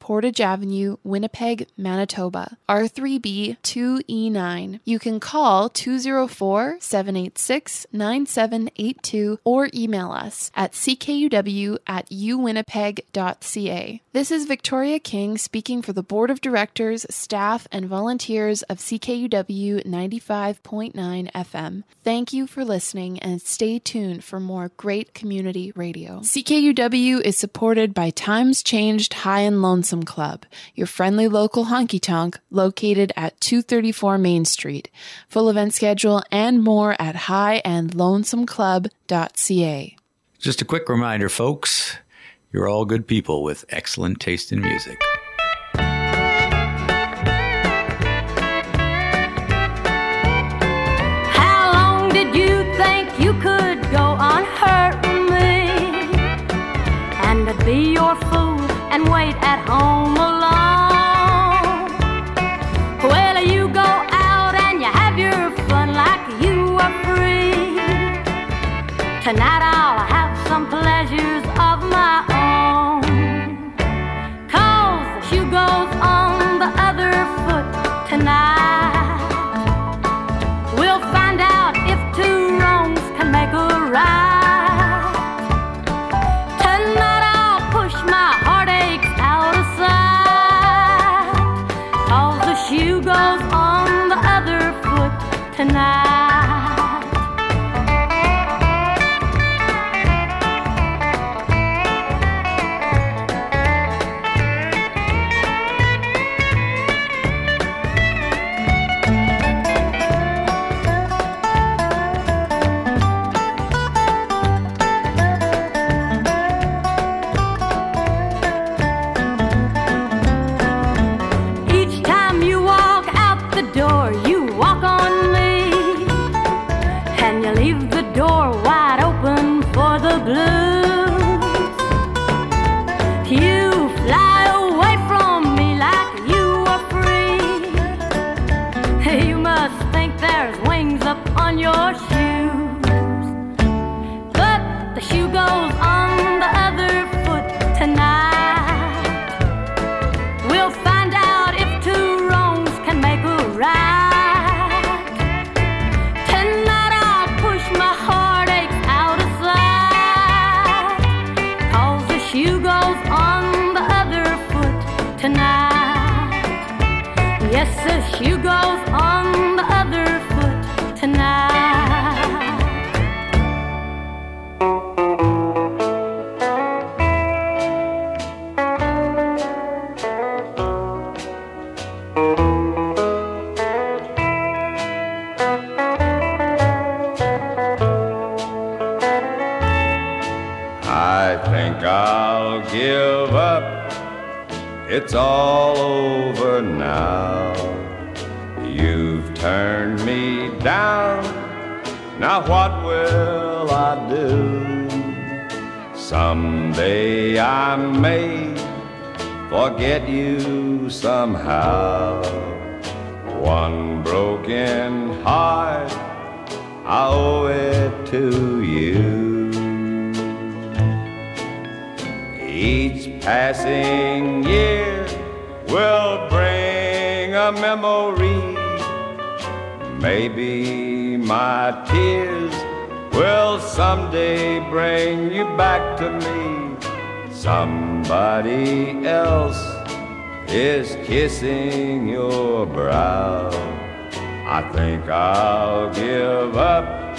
Portage Avenue, Winnipeg, Manitoba, R three B two E nine. You can call two oh four, seven eight six, nine seven eight two or email us at c k u w at u winnipeg dot c a. This is Victoria King speaking for the Board of Directors, staff, and volunteers of C K U W ninety-five point nine F M. Thank you for listening, and stay tuned for more great community radio. C K U W is supported by Times Changed High and Lonesome Club, your friendly local honky-tonk located at two thirty-four Main Street. Full event schedule and more at high and lonesome club dot c a. Just a quick reminder, folks, You're all good people with excellent taste in music. How long did you think you could go on hurting me? And I'd be your fool and wait at home alone. Well, you go out and you have your fun like you are free. Tonight I'll have some pleasures of my own. 'Cause the shoe goes on the other foot tonight. We'll find out if two wrongs can make a right. It's all over now. You've turned me down. Now what will I do? Someday I may forget you somehow. One broken heart, I owe it to you. Each passing year will bring a memory. Maybe my tears will someday bring you back to me. Somebody else is kissing your brow. I think I'll give up.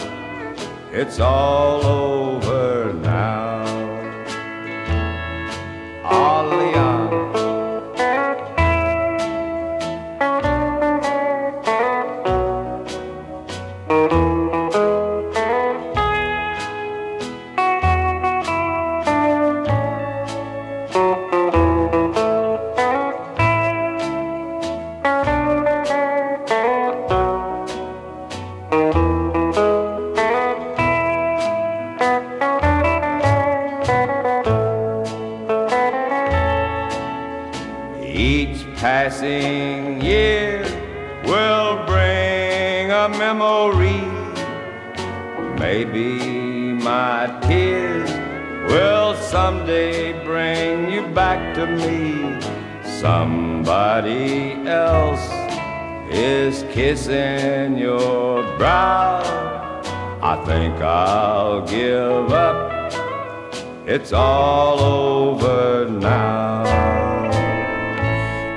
It's all over now. Orleans. Passing year will bring a memory. Maybe my tears will someday bring you back to me. Somebody else is kissing your brow. I think I'll give up. It's all over now.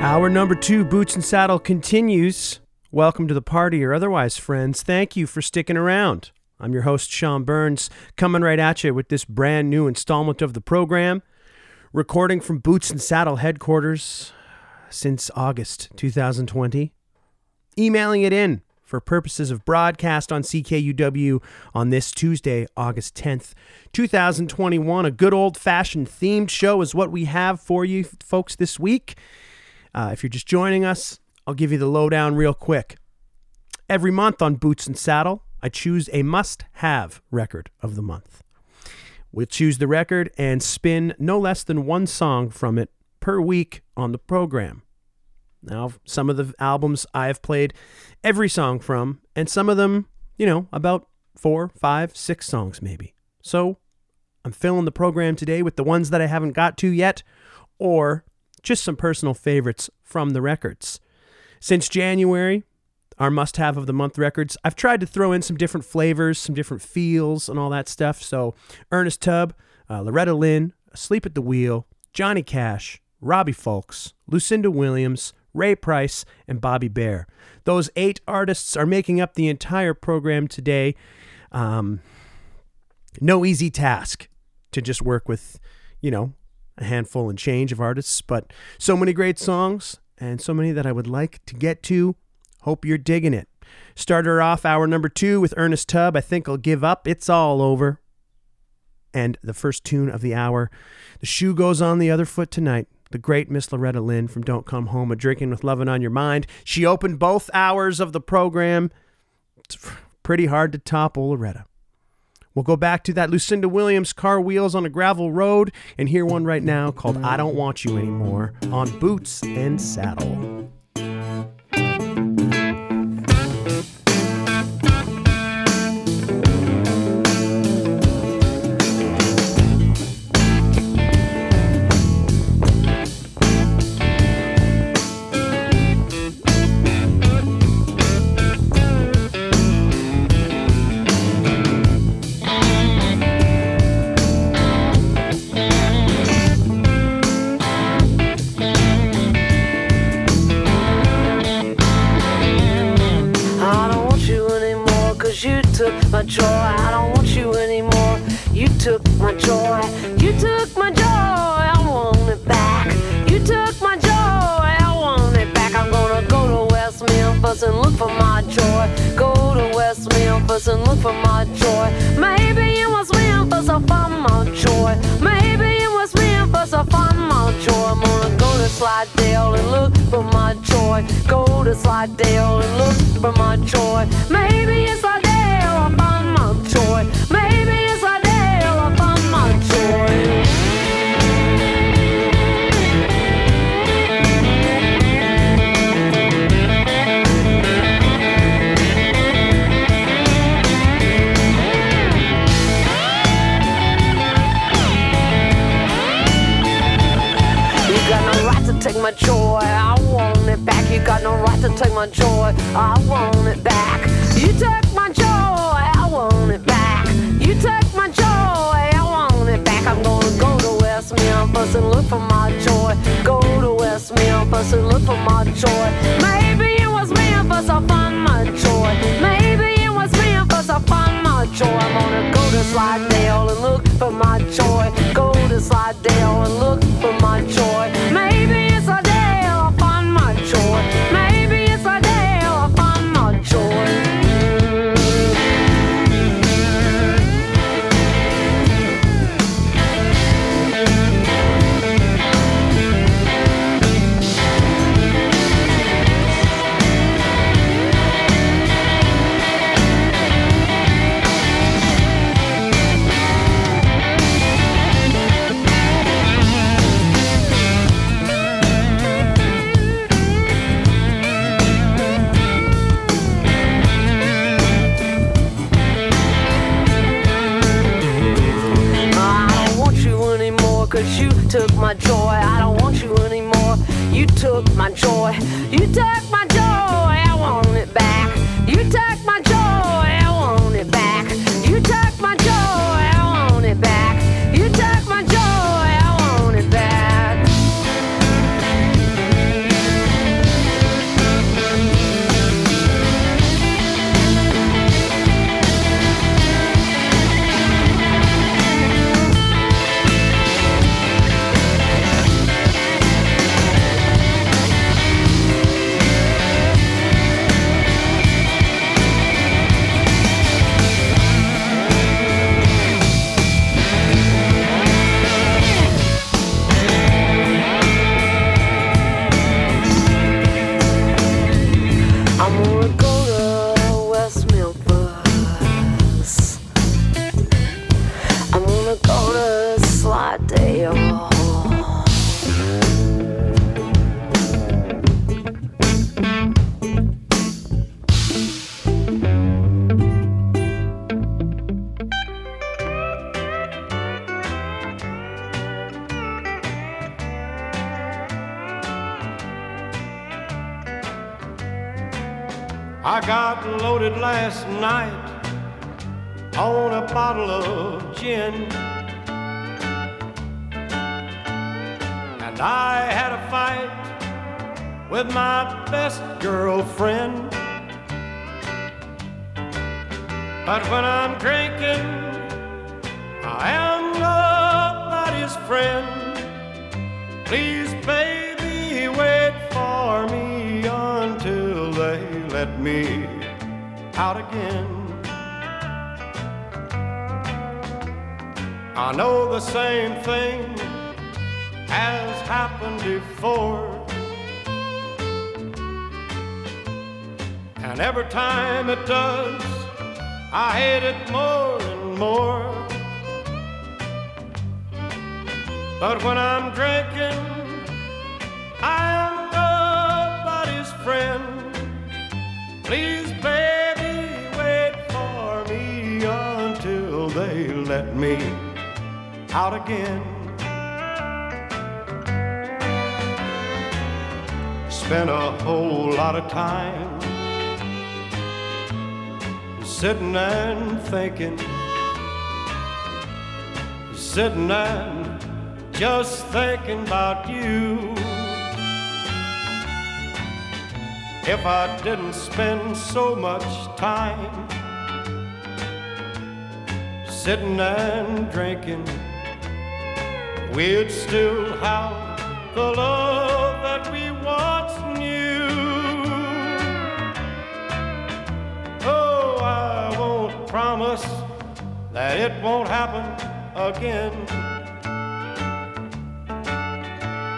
Hour number two, Boots and Saddle, continues. Welcome to the party or otherwise, friends. Thank you for sticking around. I'm your host, Sean Burns, coming right at you with this brand new installment of the program, recording from Boots and Saddle headquarters since August two thousand twenty, emailing it in for purposes of broadcast on C K U W on this Tuesday, August tenth, two thousand twenty-one. A good old-fashioned themed show is what we have for you folks this week. Uh, if you're just joining us, I'll give you the lowdown real quick. Every month on Boots and Saddle, I choose a must-have record of the month. We'll choose the record and spin no less than one song from it per week on the program. Now, some of the albums I have played every song from, and some of them, you know, about four, five, six songs maybe. So I'm filling the program today with the ones that I haven't got to yet, or just some personal favorites from the records. Since January, our must-have of the month records, I've tried to throw in some different flavors, some different feels, and all that stuff. So Ernest Tubb, uh, Loretta Lynn, Asleep at the Wheel, Johnny Cash, Robbie Fulks, Lucinda Williams, Ray Price, and Bobby Bare. Those eight artists are making up the entire program today. Um, no easy task to just work with, you know, a handful and change of artists, but so many great songs and so many that I would like to get to. Hope you're digging it. Start her off hour number two with Ernest Tubb, I Think I'll Give Up, It's All Over. And the first tune of the hour, The Shoe Goes on the Other Foot Tonight, the great Miss Loretta Lynn from Don't Come Home, A Drinking with Lovin' on Your Mind. She opened both hours of the program. It's pretty hard to topple Loretta. We'll go back to that Lucinda Williams, Car Wheels on a Gravel Road, and hear one right now called I Don't Want You Anymore on Boots and Saddle. My joy, I don't want you anymore. You took my joy, you took my joy, I want it back. You took my joy, I want it back. I'm gonna go to West Memphis and look for my joy. Go to West Memphis and look for my joy. Maybe in West Memphis I'll find my joy. Maybe in West Memphis I'll find my joy. I'm gonna go to Slidell and look for my joy. Go to Slidell and look for my joy. Maybe in Slidell I'll find my joy. Maybe it's a day I'll find my joy. You got no right to take my joy. I want it back. You got no right to take my joy. I want it back. You took my joy. You took my joy, I want it back. I'm gonna go to West Memphis and look for my joy. Go to West Memphis and look for my joy. Maybe in West Memphis I'll find my joy. Maybe in West Memphis I'll find my joy. I'm gonna go to Slidell and look for my joy. Go to Slidell and look for my joy. Maybe in Slidell I'll find my joy. Maybe in Slidell I'll find my joy. You took my joy, I don't want you anymore. You took my joy, you took my joy, I want it back. You took my joy, I want it back. You took my joy, I want it back. You took my joy, I want it back. you. I got loaded last night on a bottle of gin, and I had a fight with my best girlfriend. But when I'm drinking, I am nobody's friend. Please, baby, wait for me until they let me out again. I know the same thing has happened before, and every time it does, I hate it more and more. But when I'm drinking, I am nobody's friend. Please, baby, wait for me until they let me out again. Spent a whole lot of time sitting and thinking, sitting and just thinking about you. If I didn't spend so much time sitting and drinking, we'd still have the love that we once knew. Oh, I won't promise that it won't happen again,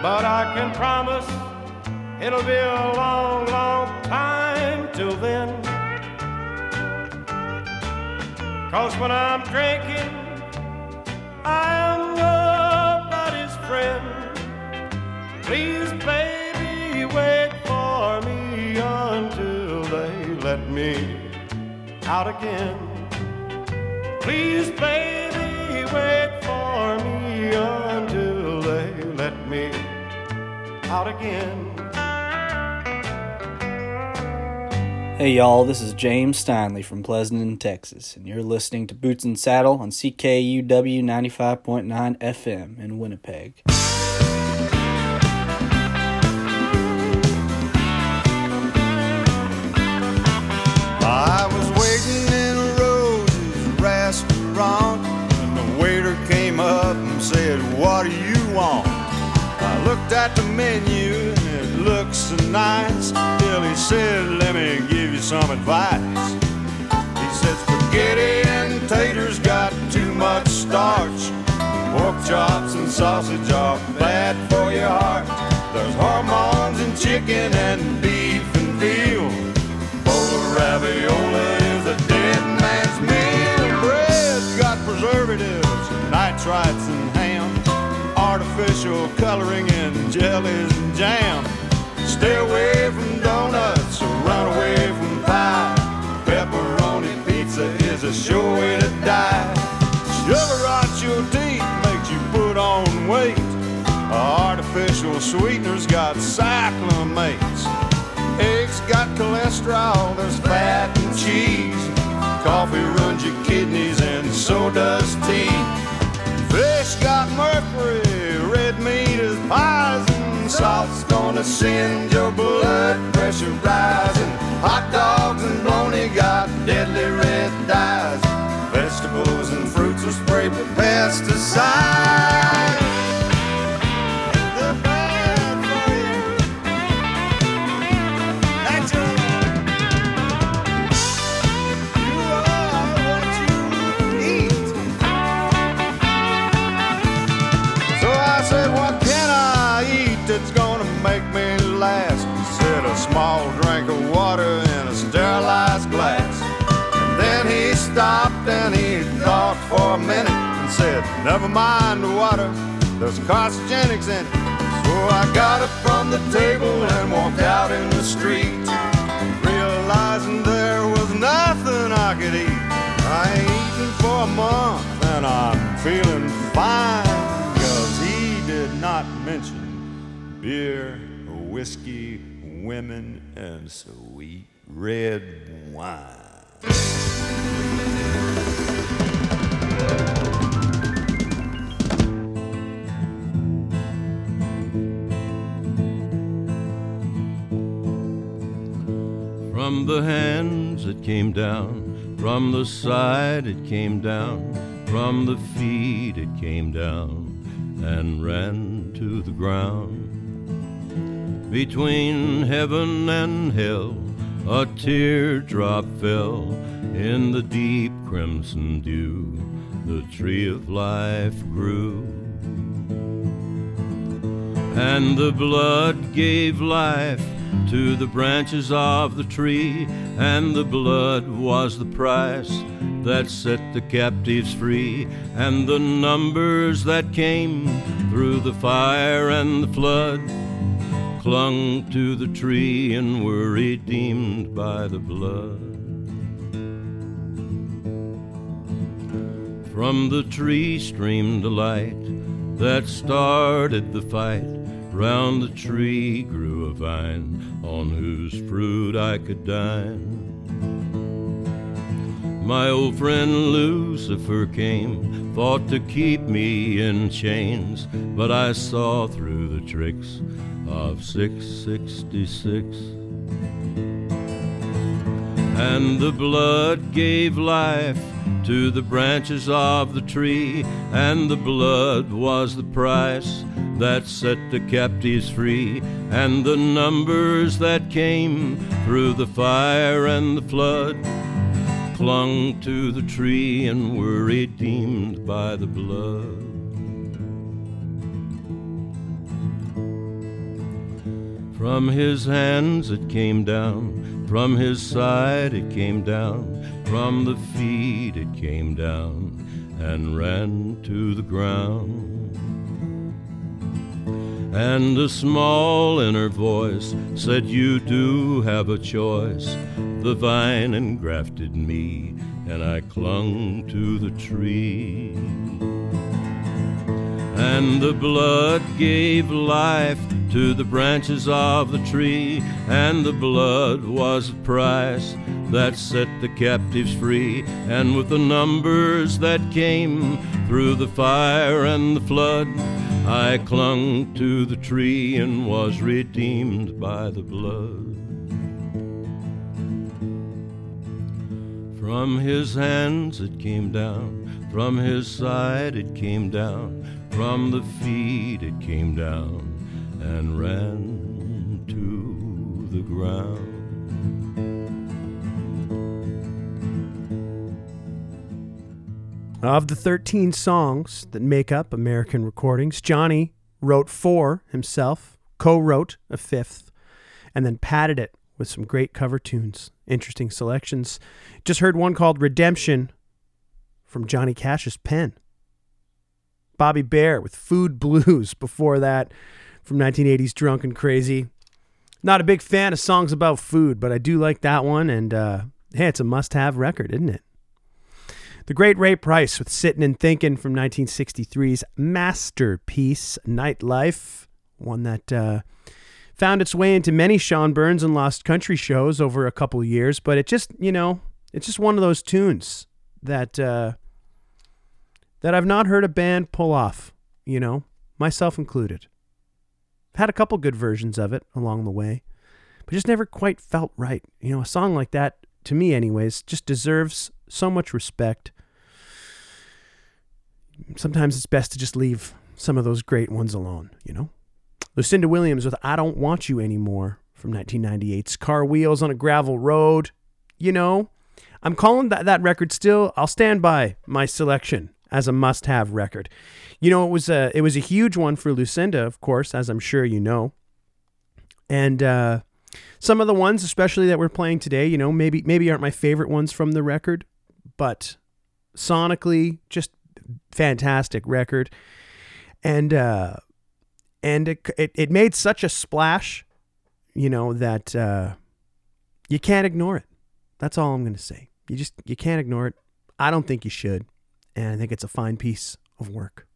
but I can promise it'll be a long, long time till then. 'Cause when I'm drinking, I am please, baby, wait for me until they let me out again. Please, baby, wait for me until they let me out again. Hey y'all, this is James Steinley from Pleasanton, Texas, and you're listening to Boots and Saddle on C K U W ninety-five point nine F M in Winnipeg. I was waiting in Rose's restaurant, and the waiter came up and said, "What do you want?" I looked at the menu and it looked so nice, till he said, "Let me give you some advice." He said, "Spaghetti and taters got too much starch, pork chops and sausage are bad for your heart. There's hormones in chicken and beef and veal. Ravioli is a dead man's meal. Bread's got preservatives and nitrites and ham, artificial coloring and jellies and jam. Stay away from donuts or run away from pie. Pepperoni pizza is a sure way to die. Sugar rots your teeth, makes you put on weight. Artificial sweeteners got cyclamates. Eggs got cholesterol, there's fat and cheese. Coffee ruins your kidneys and so does tea. Fish got mercury, red meat is poison. Salt's gonna send your blood pressure rising. Hot dogs and bologna got deadly red dyes. Vegetables and fruits are sprayed with pesticides. Small drink of water in a sterilized glass." And then he stopped and he thought for a minute and said, "Never mind the water, there's carcinogenics in it. So I got up from the table and walked out in the street, realizing there was nothing I could eat. I ain't eaten for a month and I'm feeling fine, 'cause he did not mention beer, whiskey, women, and sweet red wine. From the hands it came down, from the side it came down, from the feet it came down and ran to the ground. Between heaven and hell a teardrop fell in the deep crimson dew. The tree of life grew, and the blood gave life to the branches of the tree, and the blood was the price that set the captives free, and the numbers that came through the fire and the flood clung to the tree and were redeemed by the blood. From the tree streamed a light that started the fight. Round the tree grew a vine on whose fruit I could dine. My old friend Lucifer came, fought to keep me in chains, but I saw through the tricks of six sixty-six. And the blood gave life to the branches of the tree, and the blood was the price that set the captives free, and the numbers that came through the fire and the flood clung to the tree and were redeemed by the blood. From his hands it came down, from his side it came down, from the feet it came down and ran to the ground. And a small inner voice said, you do have a choice. The vine engrafted me and I clung to the tree. And the blood gave life to the branches of the tree, and the blood was the price that set the captives free, and with the numbers that came through the fire and the flood, I clung to the tree and was redeemed by the blood. From his hands it came down, from his side it came down, from the feet it came down and ran to the ground. Of the thirteen songs that make up American Recordings, Johnny wrote four himself, co-wrote a fifth, and then padded it with some great cover tunes. Interesting selections. Just heard one called Redemption from Johnny Cash's pen. Bobby Bare with Food Blues before that, from nineteen eighties Drunk and Crazy. Not a big fan of songs about food, but I do like that one, and uh, hey, it's a must-have record, isn't it? The great Ray Price with Sittin' and Thinkin' from nineteen sixty-three's masterpiece, Nightlife, one that uh, found its way into many Sean Burns and Lost Country shows over a couple years, but it just, you know, it's just one of those tunes that uh, that I've not heard a band pull off, you know, myself included. Had a couple good versions of it along the way, but just never quite felt right. You know, a song like that, to me anyways, just deserves so much respect. Sometimes it's best to just leave some of those great ones alone, you know? Lucinda Williams with I Don't Want You Anymore from nineteen ninety-eight's Car Wheels on a Gravel Road. You know, I'm calling that, that record still. I'll stand by my selection as a must-have record. You know, it was a it was a huge one for Lucinda, of course, as I'm sure you know. And uh, some of the ones, especially that we're playing today, you know, maybe maybe aren't my favorite ones from the record, but sonically, just fantastic record. And uh, and it, it it made such a splash, you know, that uh, you can't ignore it. That's all I'm going to say. You just you can't ignore it. I don't think you should, and I think it's a fine piece of work.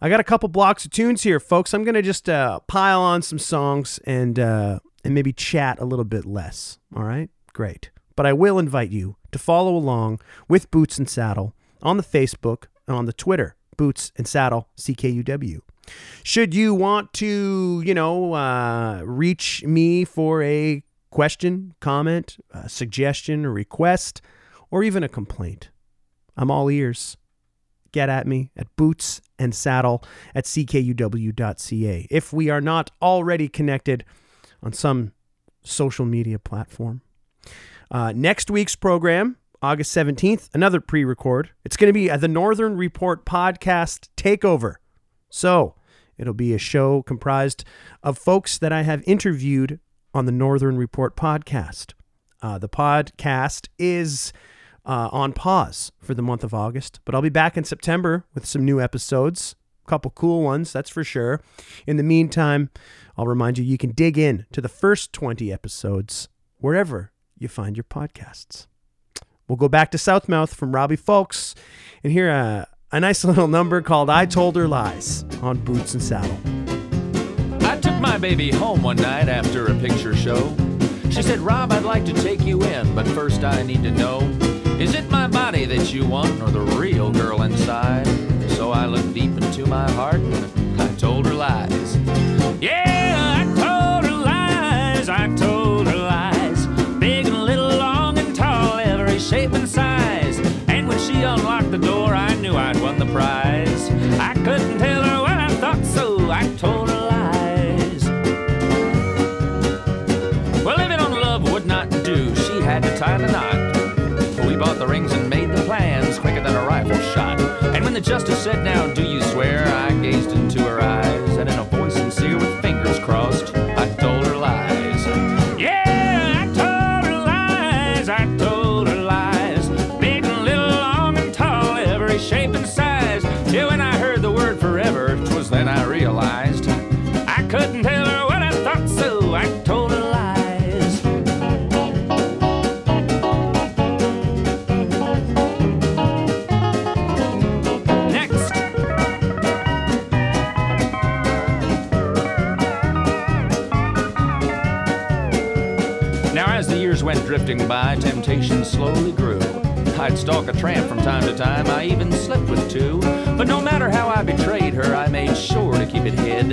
I got a couple blocks of tunes here, folks. I'm going to just uh, pile on some songs and uh, and maybe chat a little bit less. All right? Great. But I will invite you to follow along with Boots and Saddle on the Facebook and on the Twitter, Boots and Saddle C K U W. Should you want to, you know, uh, reach me for a question, comment, a suggestion, a request, or even a complaint, I'm all ears. Get at me at boots and saddle at c k u w dot c a if we are not already connected on some social media platform. Uh, next week's program, August seventeenth, another pre-record. It's going to be the Northern Report podcast takeover. So it'll be a show comprised of folks that I have interviewed on the Northern Report podcast. Uh, the podcast is Uh, on pause for the month of August, but I'll be back in September with some new episodes, a couple cool ones, that's for sure. In the meantime, I'll remind you, you can dig in to the first twenty episodes wherever you find your podcasts. We'll go back to Southmouth from Robbie Fulks and hear a, a nice little number called I Told Her Lies on Boots and Saddle. I took my baby home one night after a picture show. She said, "Rob, I'd like to take you in, but first I need to know, is it my body that you want or the real girl inside?" So I looked deep into my heart and I told her lies. Yeah, I told her lies, I told her lies. Big and little, long and tall, every shape and size. And when she unlocked the door, I knew I'd won the prize. I couldn't tell her what I thought, so I told her lies. Well, living on love would not do, she had to tie the knot. Bought the rings and made the plans quicker than a rifle shot. And when the justice said, "Now do you swear?" I gazed into her eyes, and in a voice sincere with fingers crossed, I told her lies. Yeah, I told her lies, I told her lies. Big and little, long and tall, every shape and size. Till when I heard the word forever, 'twas then I realized I couldn't tell her what I thought, so I told her lies. Went drifting by, temptation slowly grew. I'd stalk a tramp from time to time, I even slept with two. But no matter how I betrayed her, I made sure to keep it hid.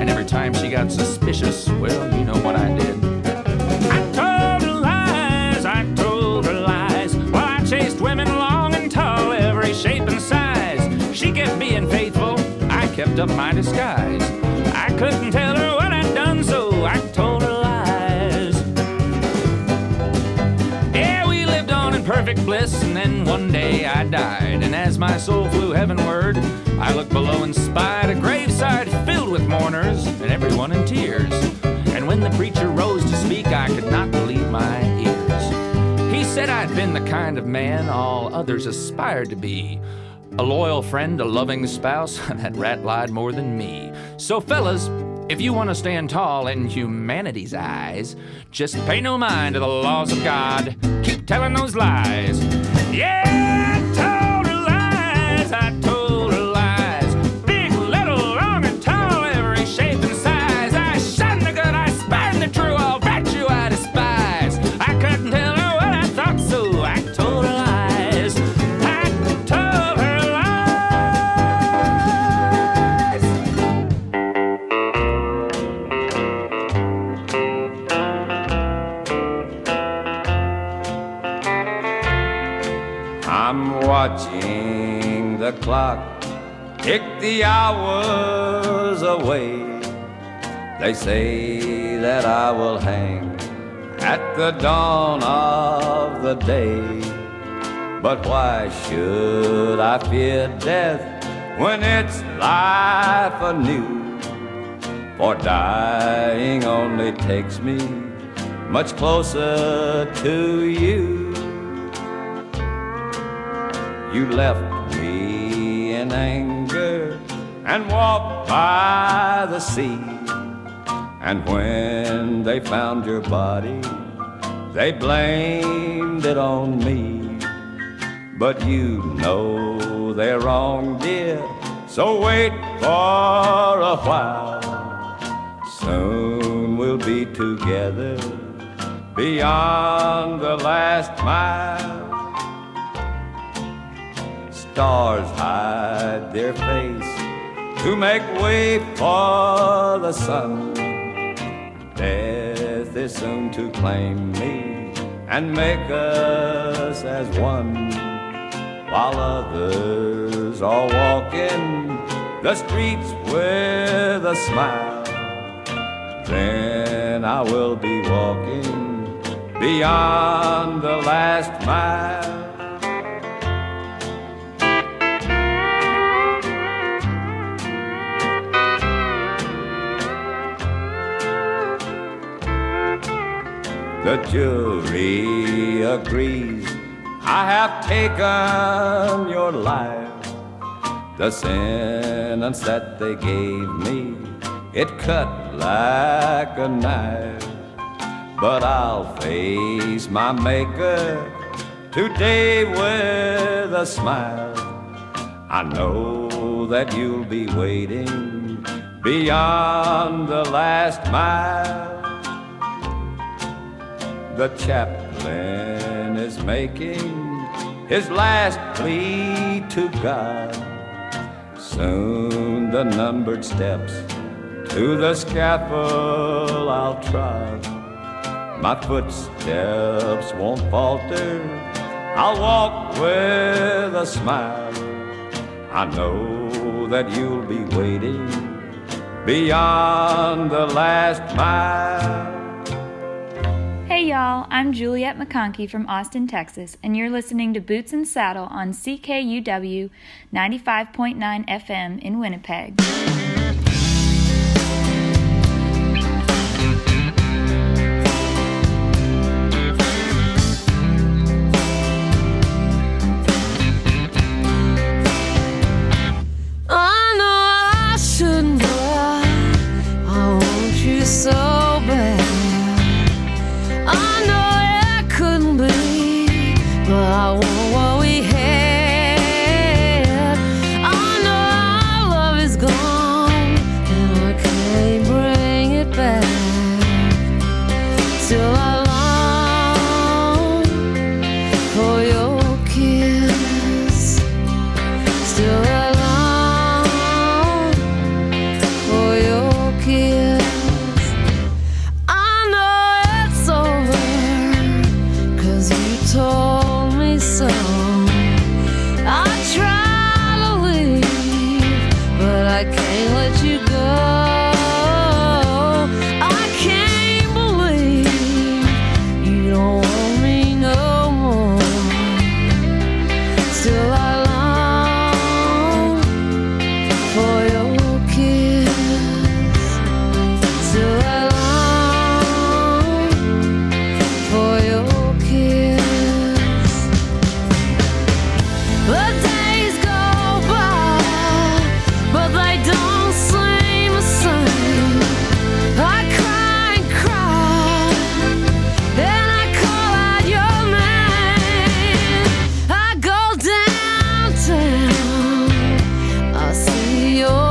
And every time she got suspicious, well, you know what I did. I told her lies, I told her lies. Well, I chased women long and tall, every shape and size. She kept being faithful, I kept up my disguise. I couldn't tell her what I'd done, so I told her. Perfect bliss, and then one day I died. And as my soul flew heavenward, I looked below and spied a graveside filled with mourners and everyone in tears. And when the preacher rose to speak, I could not believe my ears. He said I'd been the kind of man all others aspired to be. A loyal friend, a loving spouse, that rat lied more than me. So fellas, if you want to stand tall in humanity's eyes, just pay no mind to the laws of God. Keep telling those lies. Yeah, I told her lies, I told her lies. Big, little, long and tall, every shape and size. I shun the good, I spurn the true, all virtue I despise. I couldn't tell her what I thought, so I told her lies. I told her watching the clock tick the hours away. They say that I will hang at the dawn of the day. But why should I fear death when it's life anew? For dying only takes me much closer to you. You left me in anger and walked by the sea. And when they found your body, they blamed it on me. But you know they're wrong, dear, so wait for a while. Soon we'll be together beyond the last mile. Stars hide their face to make way for the sun. Death is soon to claim me and make us as one. While others are walking the streets with a smile, then I will be walking beyond the last mile. The jury agrees I have taken your life. The sentence that they gave me, it cut like a knife. But I'll face my maker today with a smile. I know that you'll be waiting beyond the last mile. The chaplain is making his last plea to God. Soon the numbered steps to the scaffold I'll trod. My footsteps won't falter, I'll walk with a smile. I know that you'll be waiting beyond the last mile. Hey y'all, I'm Juliet McConkey from Austin, Texas, and you're listening to Boots and Saddle on C K U W ninety-five point nine F M in Winnipeg. I know I shouldn't, but I want you so bad. I want what we had. I know our love is gone and I can't bring it back. Still I long for your kiss. Still I long for your kiss. I know it's over 'cause you told so. I try to leave, but I can't let you go. I can't believe you don't want me no more. Still I long for your kiss. Still I long for your kiss. Yo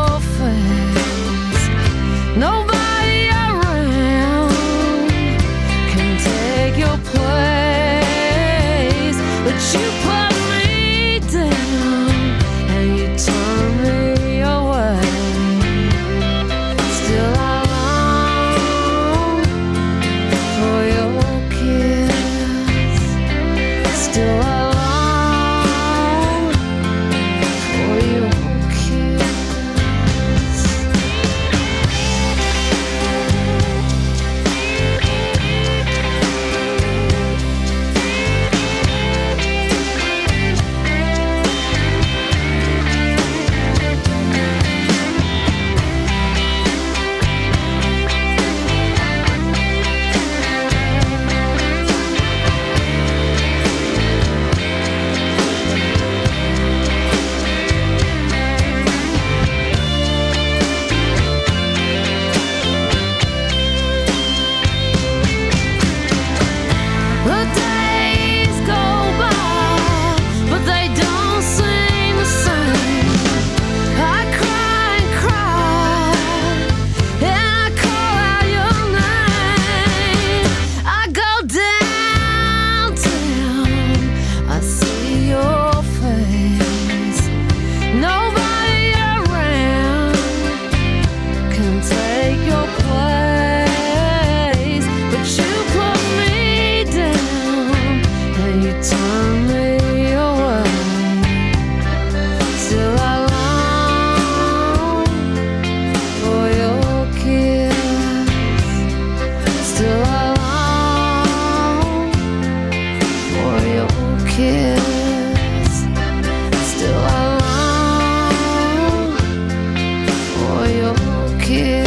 kiss.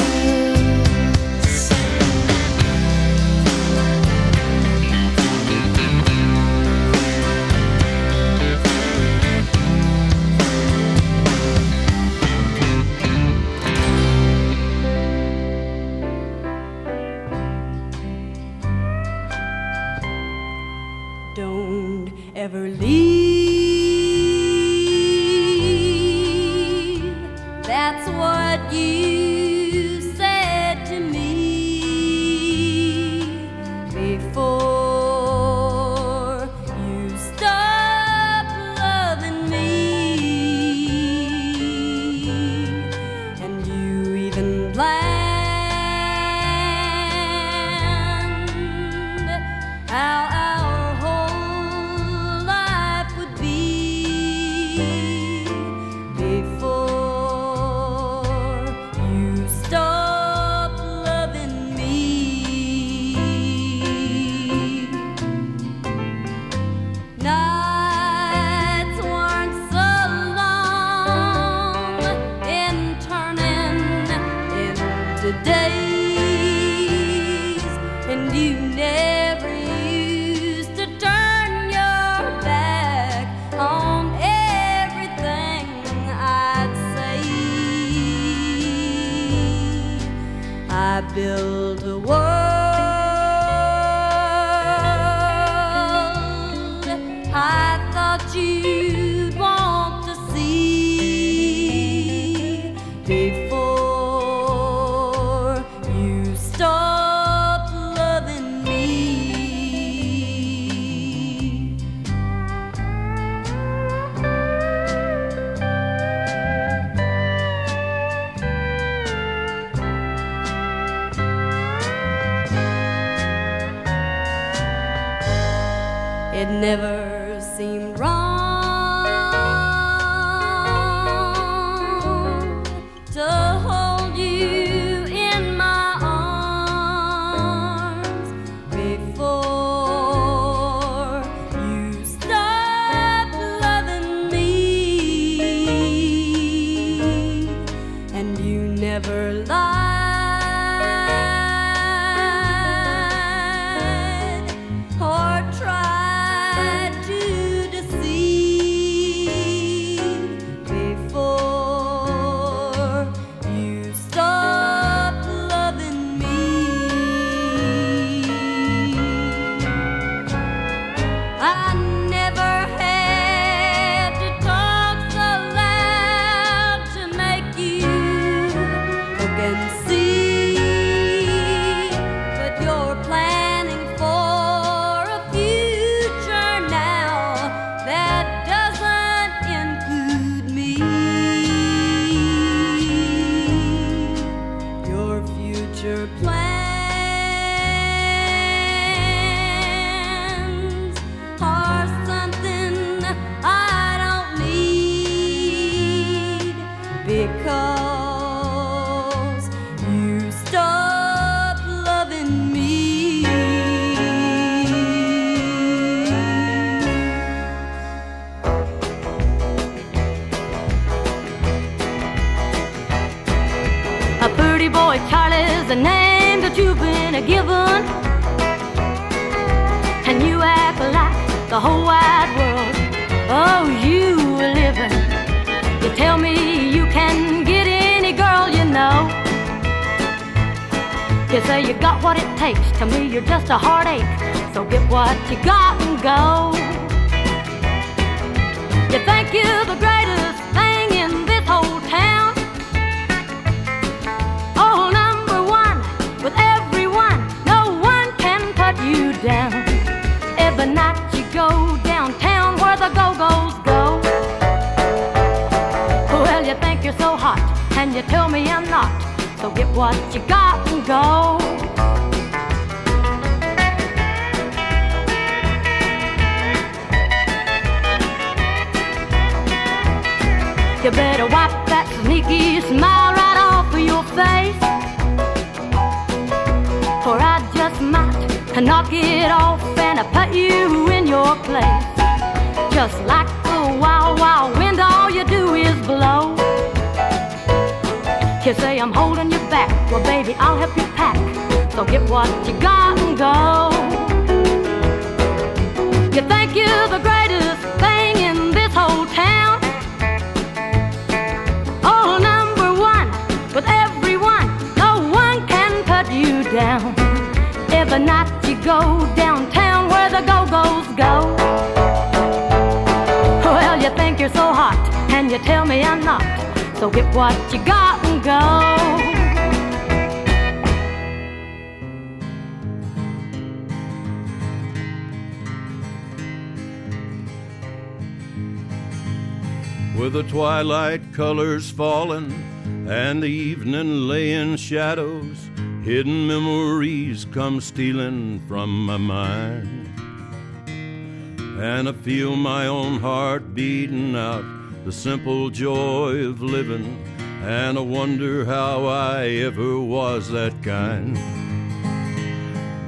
Don't ever leave. You say I'm holding you back. Well, baby, I'll help you pack. So get what you got and go. You think you're the greatest thing in this whole town. Oh, number one with everyone. No one can put you down. Every night you go downtown where the go-go's go. Well, you think you're so hot, and you tell me I'm not. So get what you got and go. With the twilight colors falling and the evening laying shadows, hidden memories come stealing from my mind. And I feel my own heart beating out the simple joy of living, and I wonder how I ever was that kind.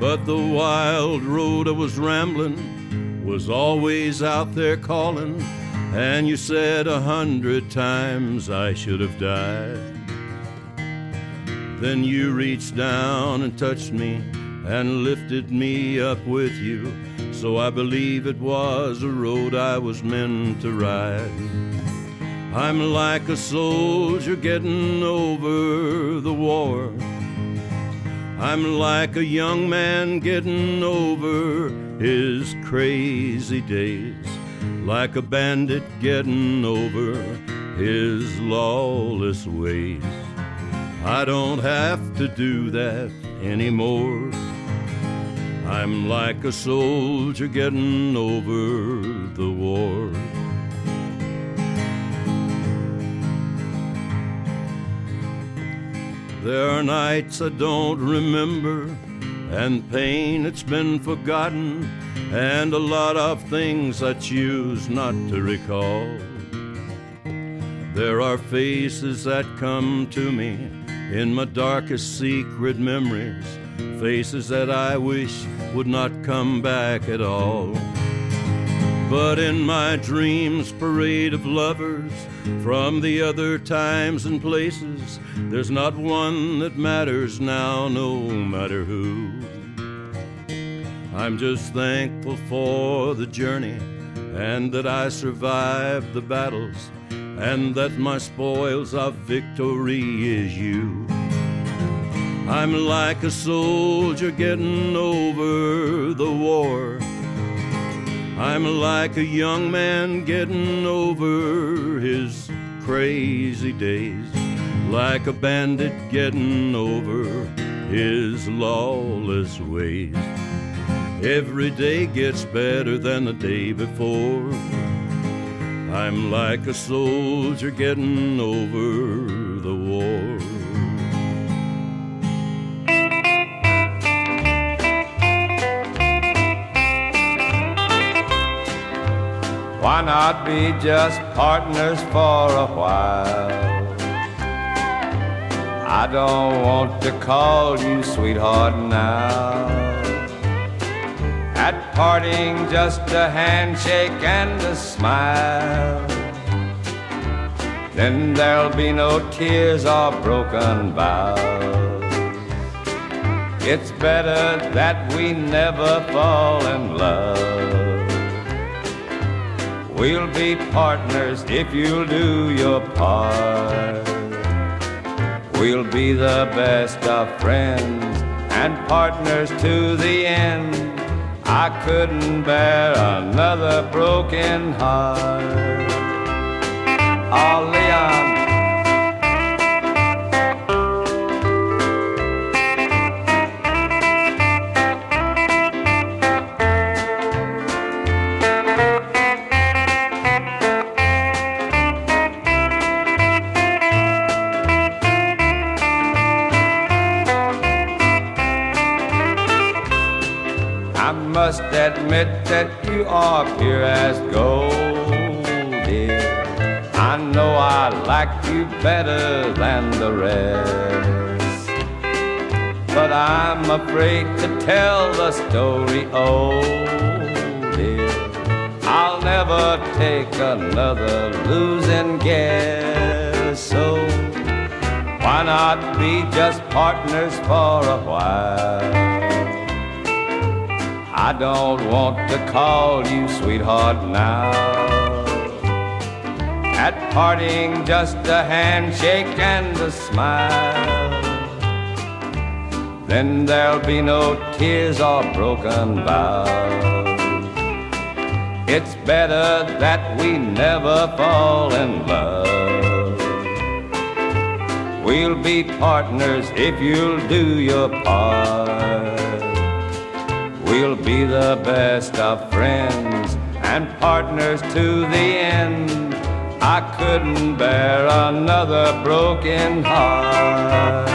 But the wild road I was rambling was always out there calling, and you said a hundred times I should have died. Then you reached down and touched me and lifted me up with you, so I believe it was a road I was meant to ride. I'm like a soldier getting over the war. I'm like a young man getting over his crazy days. Like a bandit getting over his lawless ways. I don't have to do that anymore. I'm like a soldier getting over the war. There are nights I don't remember, and pain that's been forgotten, and a lot of things I choose not to recall. There are faces that come to me in my darkest secret memories, faces that I wish would not come back at all. But in my dreams, parade of lovers from the other times and places, there's not one that matters now, no matter who. I'm just thankful for the journey, and that I survived the battles, and that my spoils of victory is you. I'm like a soldier getting over the war. I'm like a young man getting over his crazy days. Like a bandit getting over his lawless ways. Every day gets better than the day before. I'm like a soldier getting over the war. Why not be just partners for a while? I don't want to call you sweetheart now. At parting, just a handshake and a smile. Then there'll be no tears or broken vows. It's better that we never fall in love. We'll be partners if you'll do your part. We'll be the best of friends and partners to the end. I couldn't bear another broken heart. Oh, Leon. Must admit that you are pure as gold, dear. I know I like you better than the rest, but I'm afraid to tell the story, oh dear. I'll never take another losing guess, so why why not be just partners for a while? I don't want to call you sweetheart now. At parting, just a handshake and a smile. Then there'll be no tears or broken vows. It's better that we never fall in love. We'll be partners if you'll do your part. We'll be the best of friends and partners to the end. I couldn't bear another broken heart.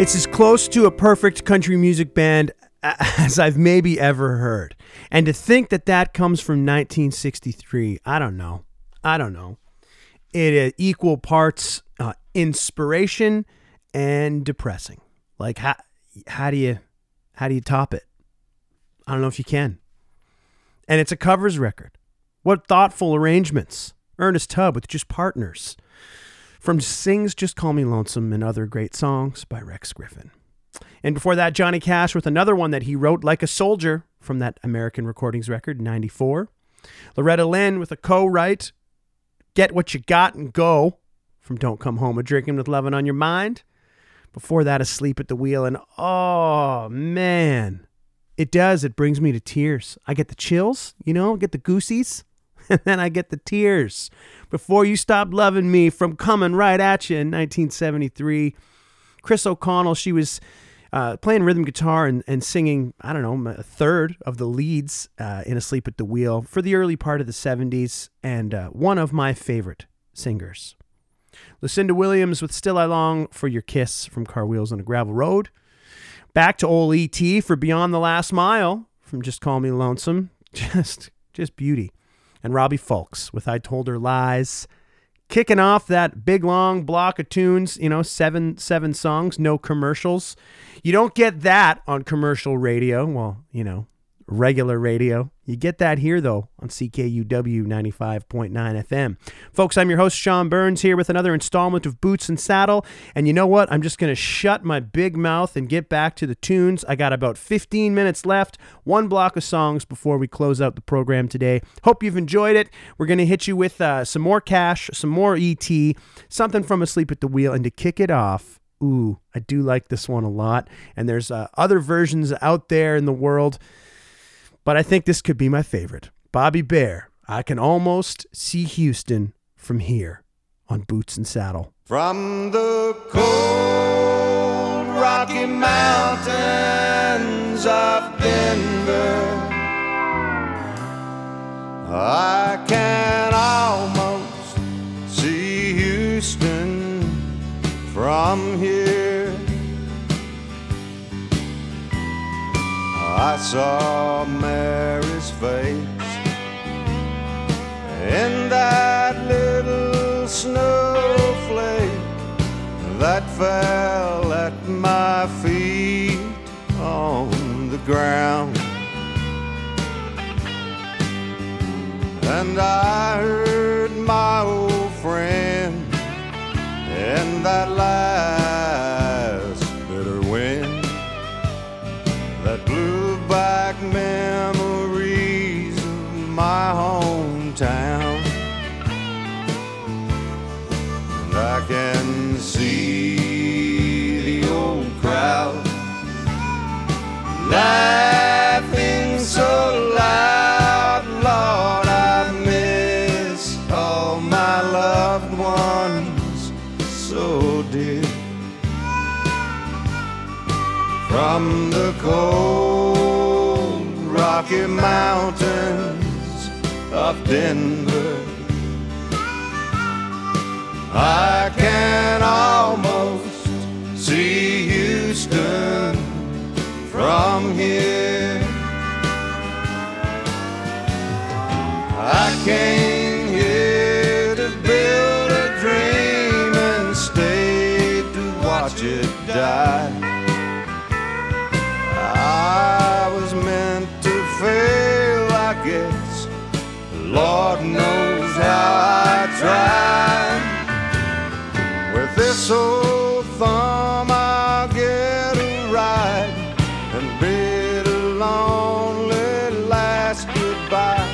It's as close to a perfect country music band as I've maybe ever heard. And to think that that comes from nineteen sixty-three, I don't know. I don't know. It is equal parts uh, inspiration and depressing. Like, how how do you how do you top it? I don't know if you can. And it's a covers record. What thoughtful arrangements. Ernest Tubb with just partners. From Sings Just Call Me Lonesome and Other Great Songs by Rex Griffin. And before that, Johnny Cash with another one that he wrote, Like a Soldier, from that American Recordings record, ninety-four. Loretta Lynn with a co-write, Get What You Got and Go, from Don't Come Home a Drinking with Lovin' on Your Mind. Before that, Asleep at the Wheel. And oh, man, it does. It brings me to tears. I get the chills, you know, get the goosies, and then I get the tears. Before You Stop Lovin' Me, from Coming Right At You in nineteen seventy-three. Chris O'Connell, she was uh, playing rhythm guitar and, and singing, I don't know, a third of the leads uh, in Asleep at the Wheel for the early part of the seventies, and uh, one of my favorite singers. Lucinda Williams with Still I Long for Your Kiss from Car Wheels on a Gravel Road. Back to old E T for Beyond the Last Mile from Just Call Me Lonesome. Just, just beauty. And Robbie Fulks with I Told Her Lies. Kicking off that big, long block of tunes, you know, seven seven songs, no commercials. You don't get that on commercial radio. Well, you know, regular radio. You get that here, though, on C K U W ninety-five point nine F M. Folks, I'm your host, Sean Burns, here with another installment of Boots and Saddle. And you know what? I'm just going to shut my big mouth and get back to the tunes. I got about fifteen minutes left, one block of songs before we close out the program today. Hope you've enjoyed it. We're going to hit you with uh, some more Cash, some more E T, something from Asleep at the Wheel. And to kick it off, ooh, I do like this one a lot. And there's uh, other versions out there in the world, but I think this could be my favorite. Bobby Bare, I Can Almost See Houston, from here on Boots and Saddle. From the cold Rocky Mountains of Denver, I can almost see Houston from here. I saw Mary's face in that little snowflake that fell at my feet on the ground. And I heard my old friend in that last bitter wind that blew back memories of my hometown. And I can see the old crowd laughing so loud. Lord, I miss all my loved ones so dear. From the cold Rocky Mountains of Denver, I can almost see Houston from here. I came here to build a dream and stayed to watch it die. I was meant to fail, I guess. Lord knows how I tried. With this old thumb I'll get a ride and bid a lonely last goodbye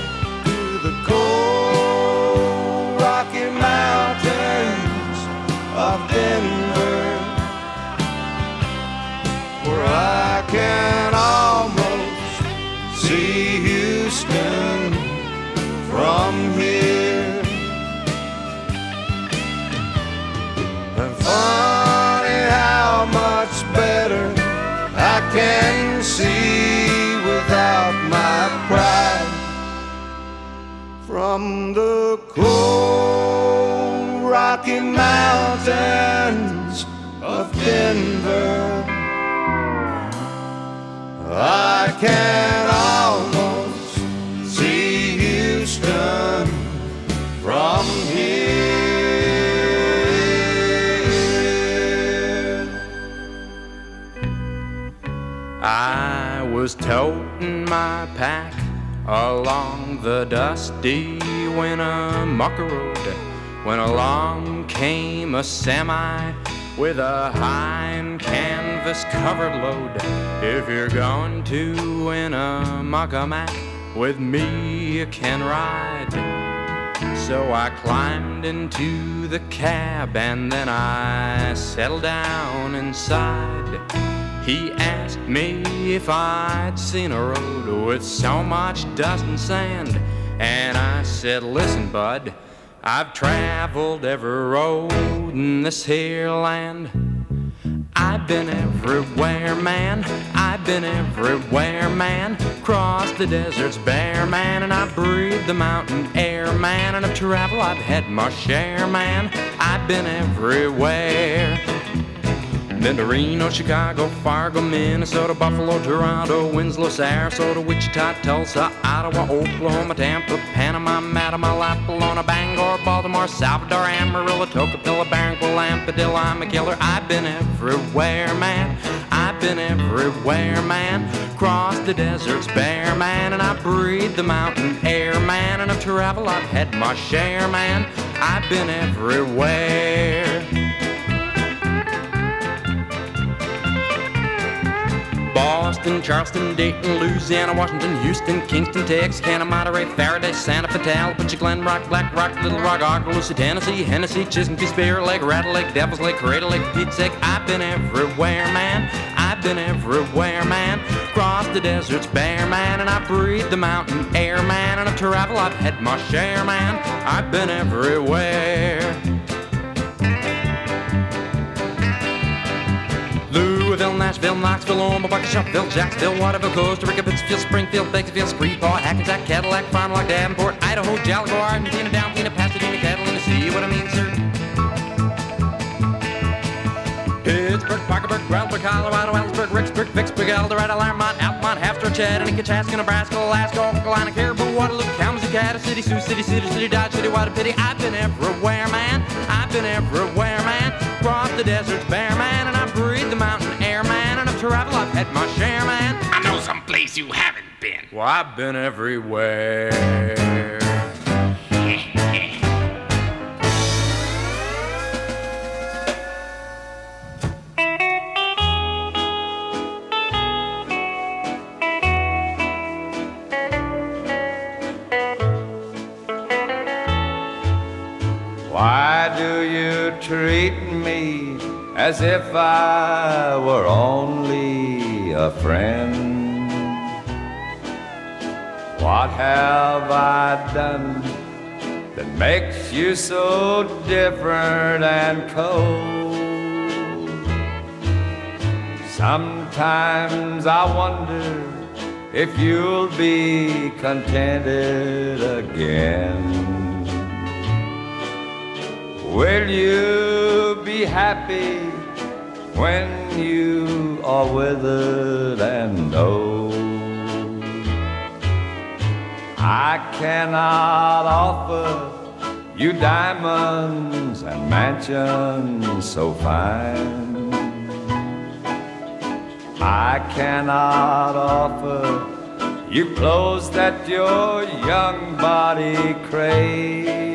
to the cold Rocky Mountains of Denver, where I can almost see Houston from here. Funny how much better I can see without my pride from the cold Rocky Mountains of Denver. I can almost see Houston from here. I was toting my pack along the dusty winter muck road when along came a semi with a high canvas covered load. If you're going to Winnemucca-Mac with me, you can ride. So I climbed into the cab and then I settled down inside. He asked me if I'd seen a road with so much dust and sand, and I said, listen, bud, I've traveled every road in this here land. I've been everywhere, man, I've been everywhere, man. Crossed the deserts bare, man, and I breathed the mountain air, man. And of travel I've had my share, man, I've been everywhere. Been to Reno, Chicago, Fargo, Minnesota, Buffalo, Toronto, Winslow, Sarasota, Wichita, Tulsa, Ottawa, Oklahoma, Tampa, Panama, Matamala, Apollonia, Bangor, Baltimore, Salvador, Amarillo, Tocopilla, Barranquilla, Lampedilla, I'm a killer. I've been everywhere, man, I've been everywhere, man. Crossed the deserts bare, man, and I breathe the mountain air, man. And of travel I've had my share, man, I've been everywhere. Boston, Charleston, Dayton, Louisiana, Washington, Houston, Kingston, Texarkana, Monterey, Faraday, Santa Fe, Tallahatchie, Glen Rock, Black Rock, Little Rock, Arcaloosa, Tennessee, Hennessy, Chisholm, Spear Lake, Rattle Lake, Devil's Lake, Crater Lake, Pete's Lake. I've been everywhere, man, I've been everywhere, man. Crossed the deserts bare, man, and I breathe the mountain air, man. And of travel I've had my share, man, I've been everywhere. Louisville, Nashville, Knoxville, Omaha, Shopville, Jacksonville, Waterville, Costa Rica, Pittsfield, Springfield, Bakersfield, Screepaw, Hackensack, Cadillac, Fond du Lac, Davenport, Idaho, Jalico, Argentina, Downpena, Pasadena, Catalina, see what I mean, sir? Pittsburgh, Parkerburg, Growlburg, Colorado, Ellensburg, Rexburg, Vicksburg, Eldorado, Larmont, Altamont, Haftra, Chattanooga, Chaska, Nebraska, Alaska, North Carolina, Caribou, Waterloo, Kalamazoo, Caddo City, Sioux City, Cedar City, Dodge City, Wadapiti. I've been everywhere, man, I've been everywhere, man. Crossed the deserts bare, man, and I breathe the mountain air, man. And of travel I've had my share, man. I know someplace you haven't been. Well, I've been everywhere. Why do you treat me as if I were only a friend? What have I done that makes you so different and cold? Sometimes I wonder if you'll be contented again. Will you be happy when you are withered and old? I cannot offer you diamonds and mansions so fine. I cannot offer you clothes that your young body craves.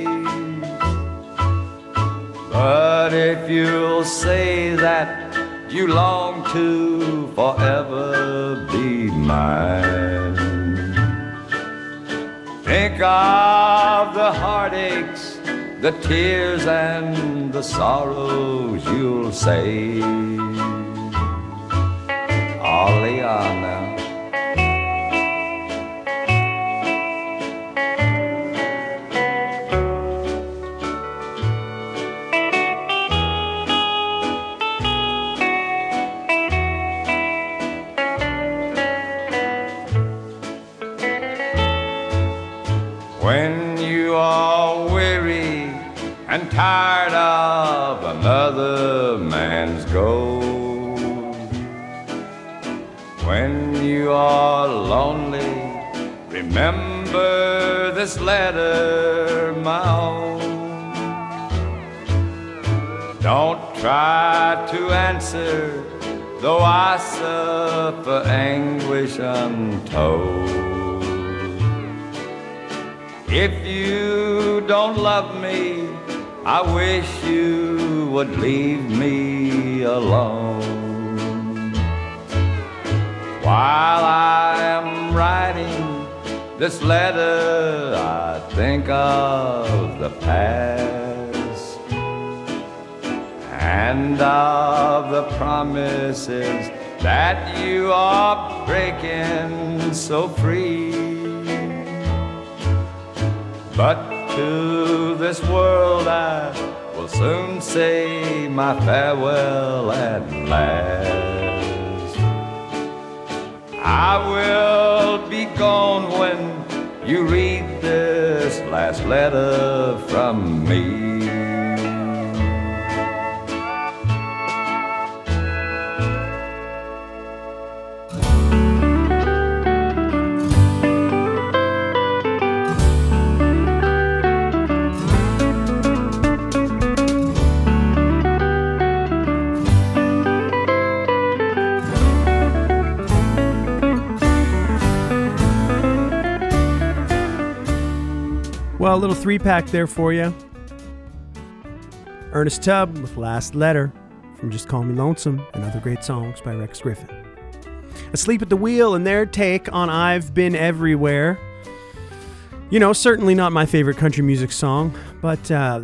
But if you'll say that you long to forever be mine, think of the heartaches, the tears and the sorrows you'll save. All they are now. When you are weary and tired of another man's gold, when you are lonely, remember this letter, my own. Don't try to answer, though I suffer anguish untold. If you don't love me, I wish you would leave me alone. While I am writing this letter, I think of the past and of the promises that you are breaking so free. But to this world I will soon say my farewell at last. I will be gone when you read this last letter from me. Well, a little three-pack there for you. Ernest Tubb with Last Letter from Just Call Me Lonesome and other great songs by Rex Griffin. Asleep at the Wheel and their take on I've Been Everywhere. You know, certainly not my favorite country music song, but uh,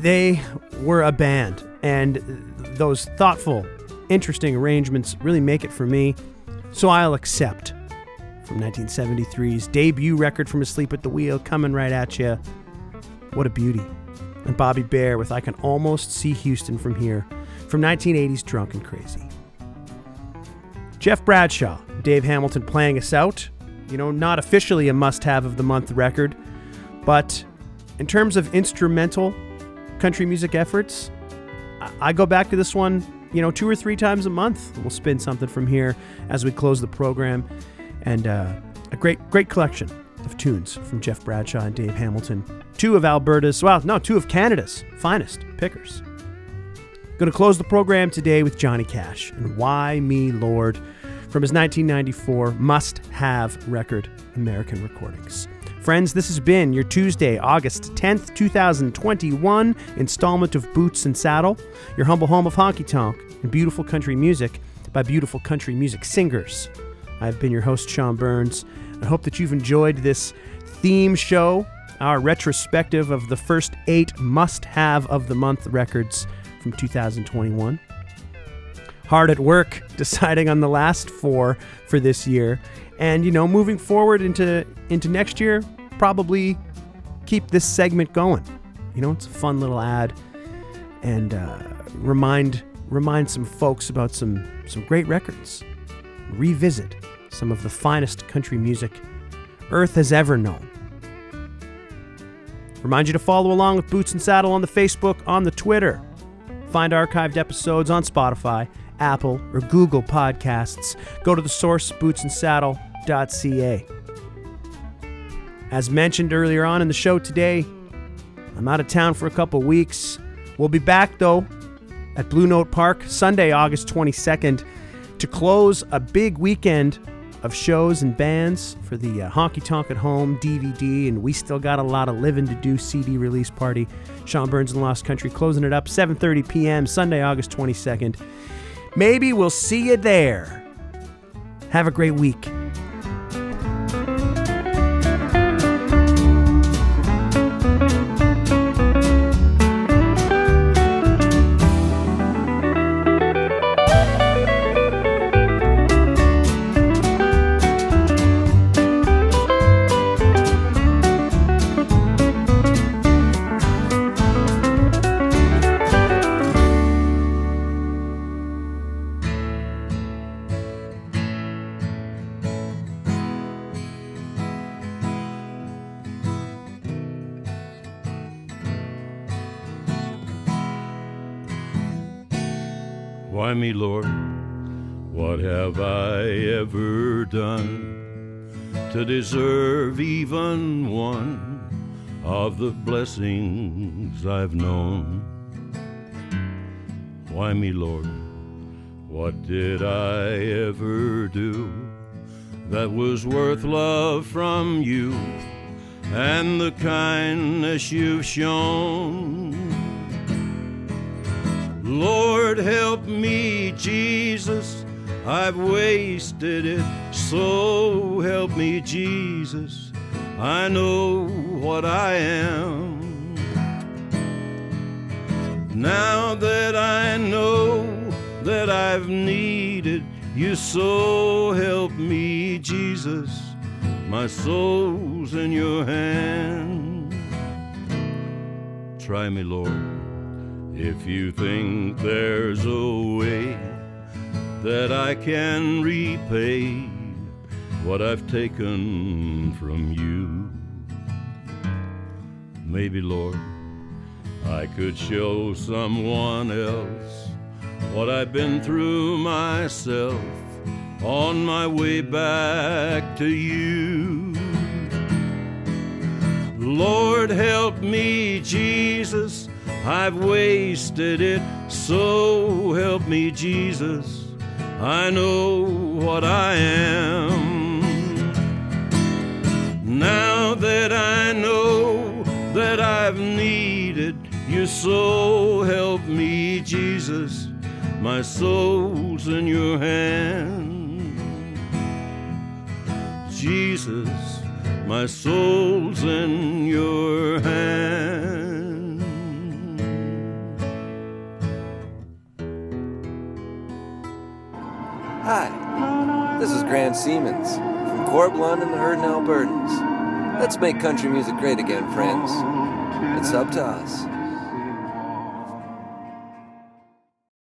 they were a band, and those thoughtful, interesting arrangements really make it for me, so I'll accept. From nineteen seventy-three's debut record from Asleep at the Wheel, coming right at you. What a beauty. And Bobby Bare with I Can Almost See Houston From Here from nineteen eighty's Drunk and Crazy. Jeff Bradshaw, Dave Hamilton playing us out. You know, not officially a must-have of the month record, but in terms of instrumental country music efforts, I, I go back to this one, you know, two or three times a month. We'll spin something from here as we close the program. And uh, a great, great collection of tunes from Jeff Bradshaw and Dave Hamilton. Two of Alberta's, well, no, two of Canada's finest pickers. Going to close the program today with Johnny Cash and Why Me, Lord, from his nineteen ninety-four must-have record, American Recordings. Friends, this has been your Tuesday, August tenth, two thousand twenty-one installment of Boots and Saddle, your humble home of honky-tonk and beautiful country music by beautiful country music singers. I've been your host, Sean Burns. I hope that you've enjoyed this theme show, our retrospective of the first eight must-have of the month records from two thousand twenty-one. Hard at work deciding on the last four for this year. And, you know, moving forward into, into next year, probably keep this segment going. You know, it's a fun little ad. And uh, remind remind some folks about some, some great records. Revisit some of the finest country music Earth has ever known. Remind you to follow along with Boots and Saddle on the Facebook, on the Twitter. Find archived episodes on Spotify, Apple, or Google Podcasts. Go to the source, boots and saddle dot c a. As mentioned earlier on in the show today, I'm out of town for a couple weeks. We'll be back, though, at Blue Note Park, Sunday, August twenty-second, to close a big weekend of shows and bands for the uh, Honky Tonk at Home D V D, and We Still Got a Lot of Living to Do C D release party. Sean Burns and Lost Country closing it up, seven thirty p.m. Sunday, August twenty-second. Maybe we'll see you there. Have a great week. Why me, Lord, what have I ever done to deserve even one of the blessings I've known? Why me, Lord, what did I ever do that was worth love from you and the kindness you've shown? Lord, help me, Jesus, I've wasted it, so help me, Jesus, I know what I am. Now that I know that I've needed you, so help me, Jesus, my soul's in your hand. Try me, Lord, if you think there's a way that I can repay what I've taken from you. Maybe, Lord, I could show someone else what I've been through myself on my way back to you. Lord, help me, Jesus, I've wasted it, so help me, Jesus, I know what I am. Now that I know that I've needed you, so help me, Jesus, my soul's in your hand. Jesus, my soul's in your hand. Hi, this is Grant Siemens from Corb Lund and the Herdin' Albertans. Let's make country music great again, friends. It's up to us.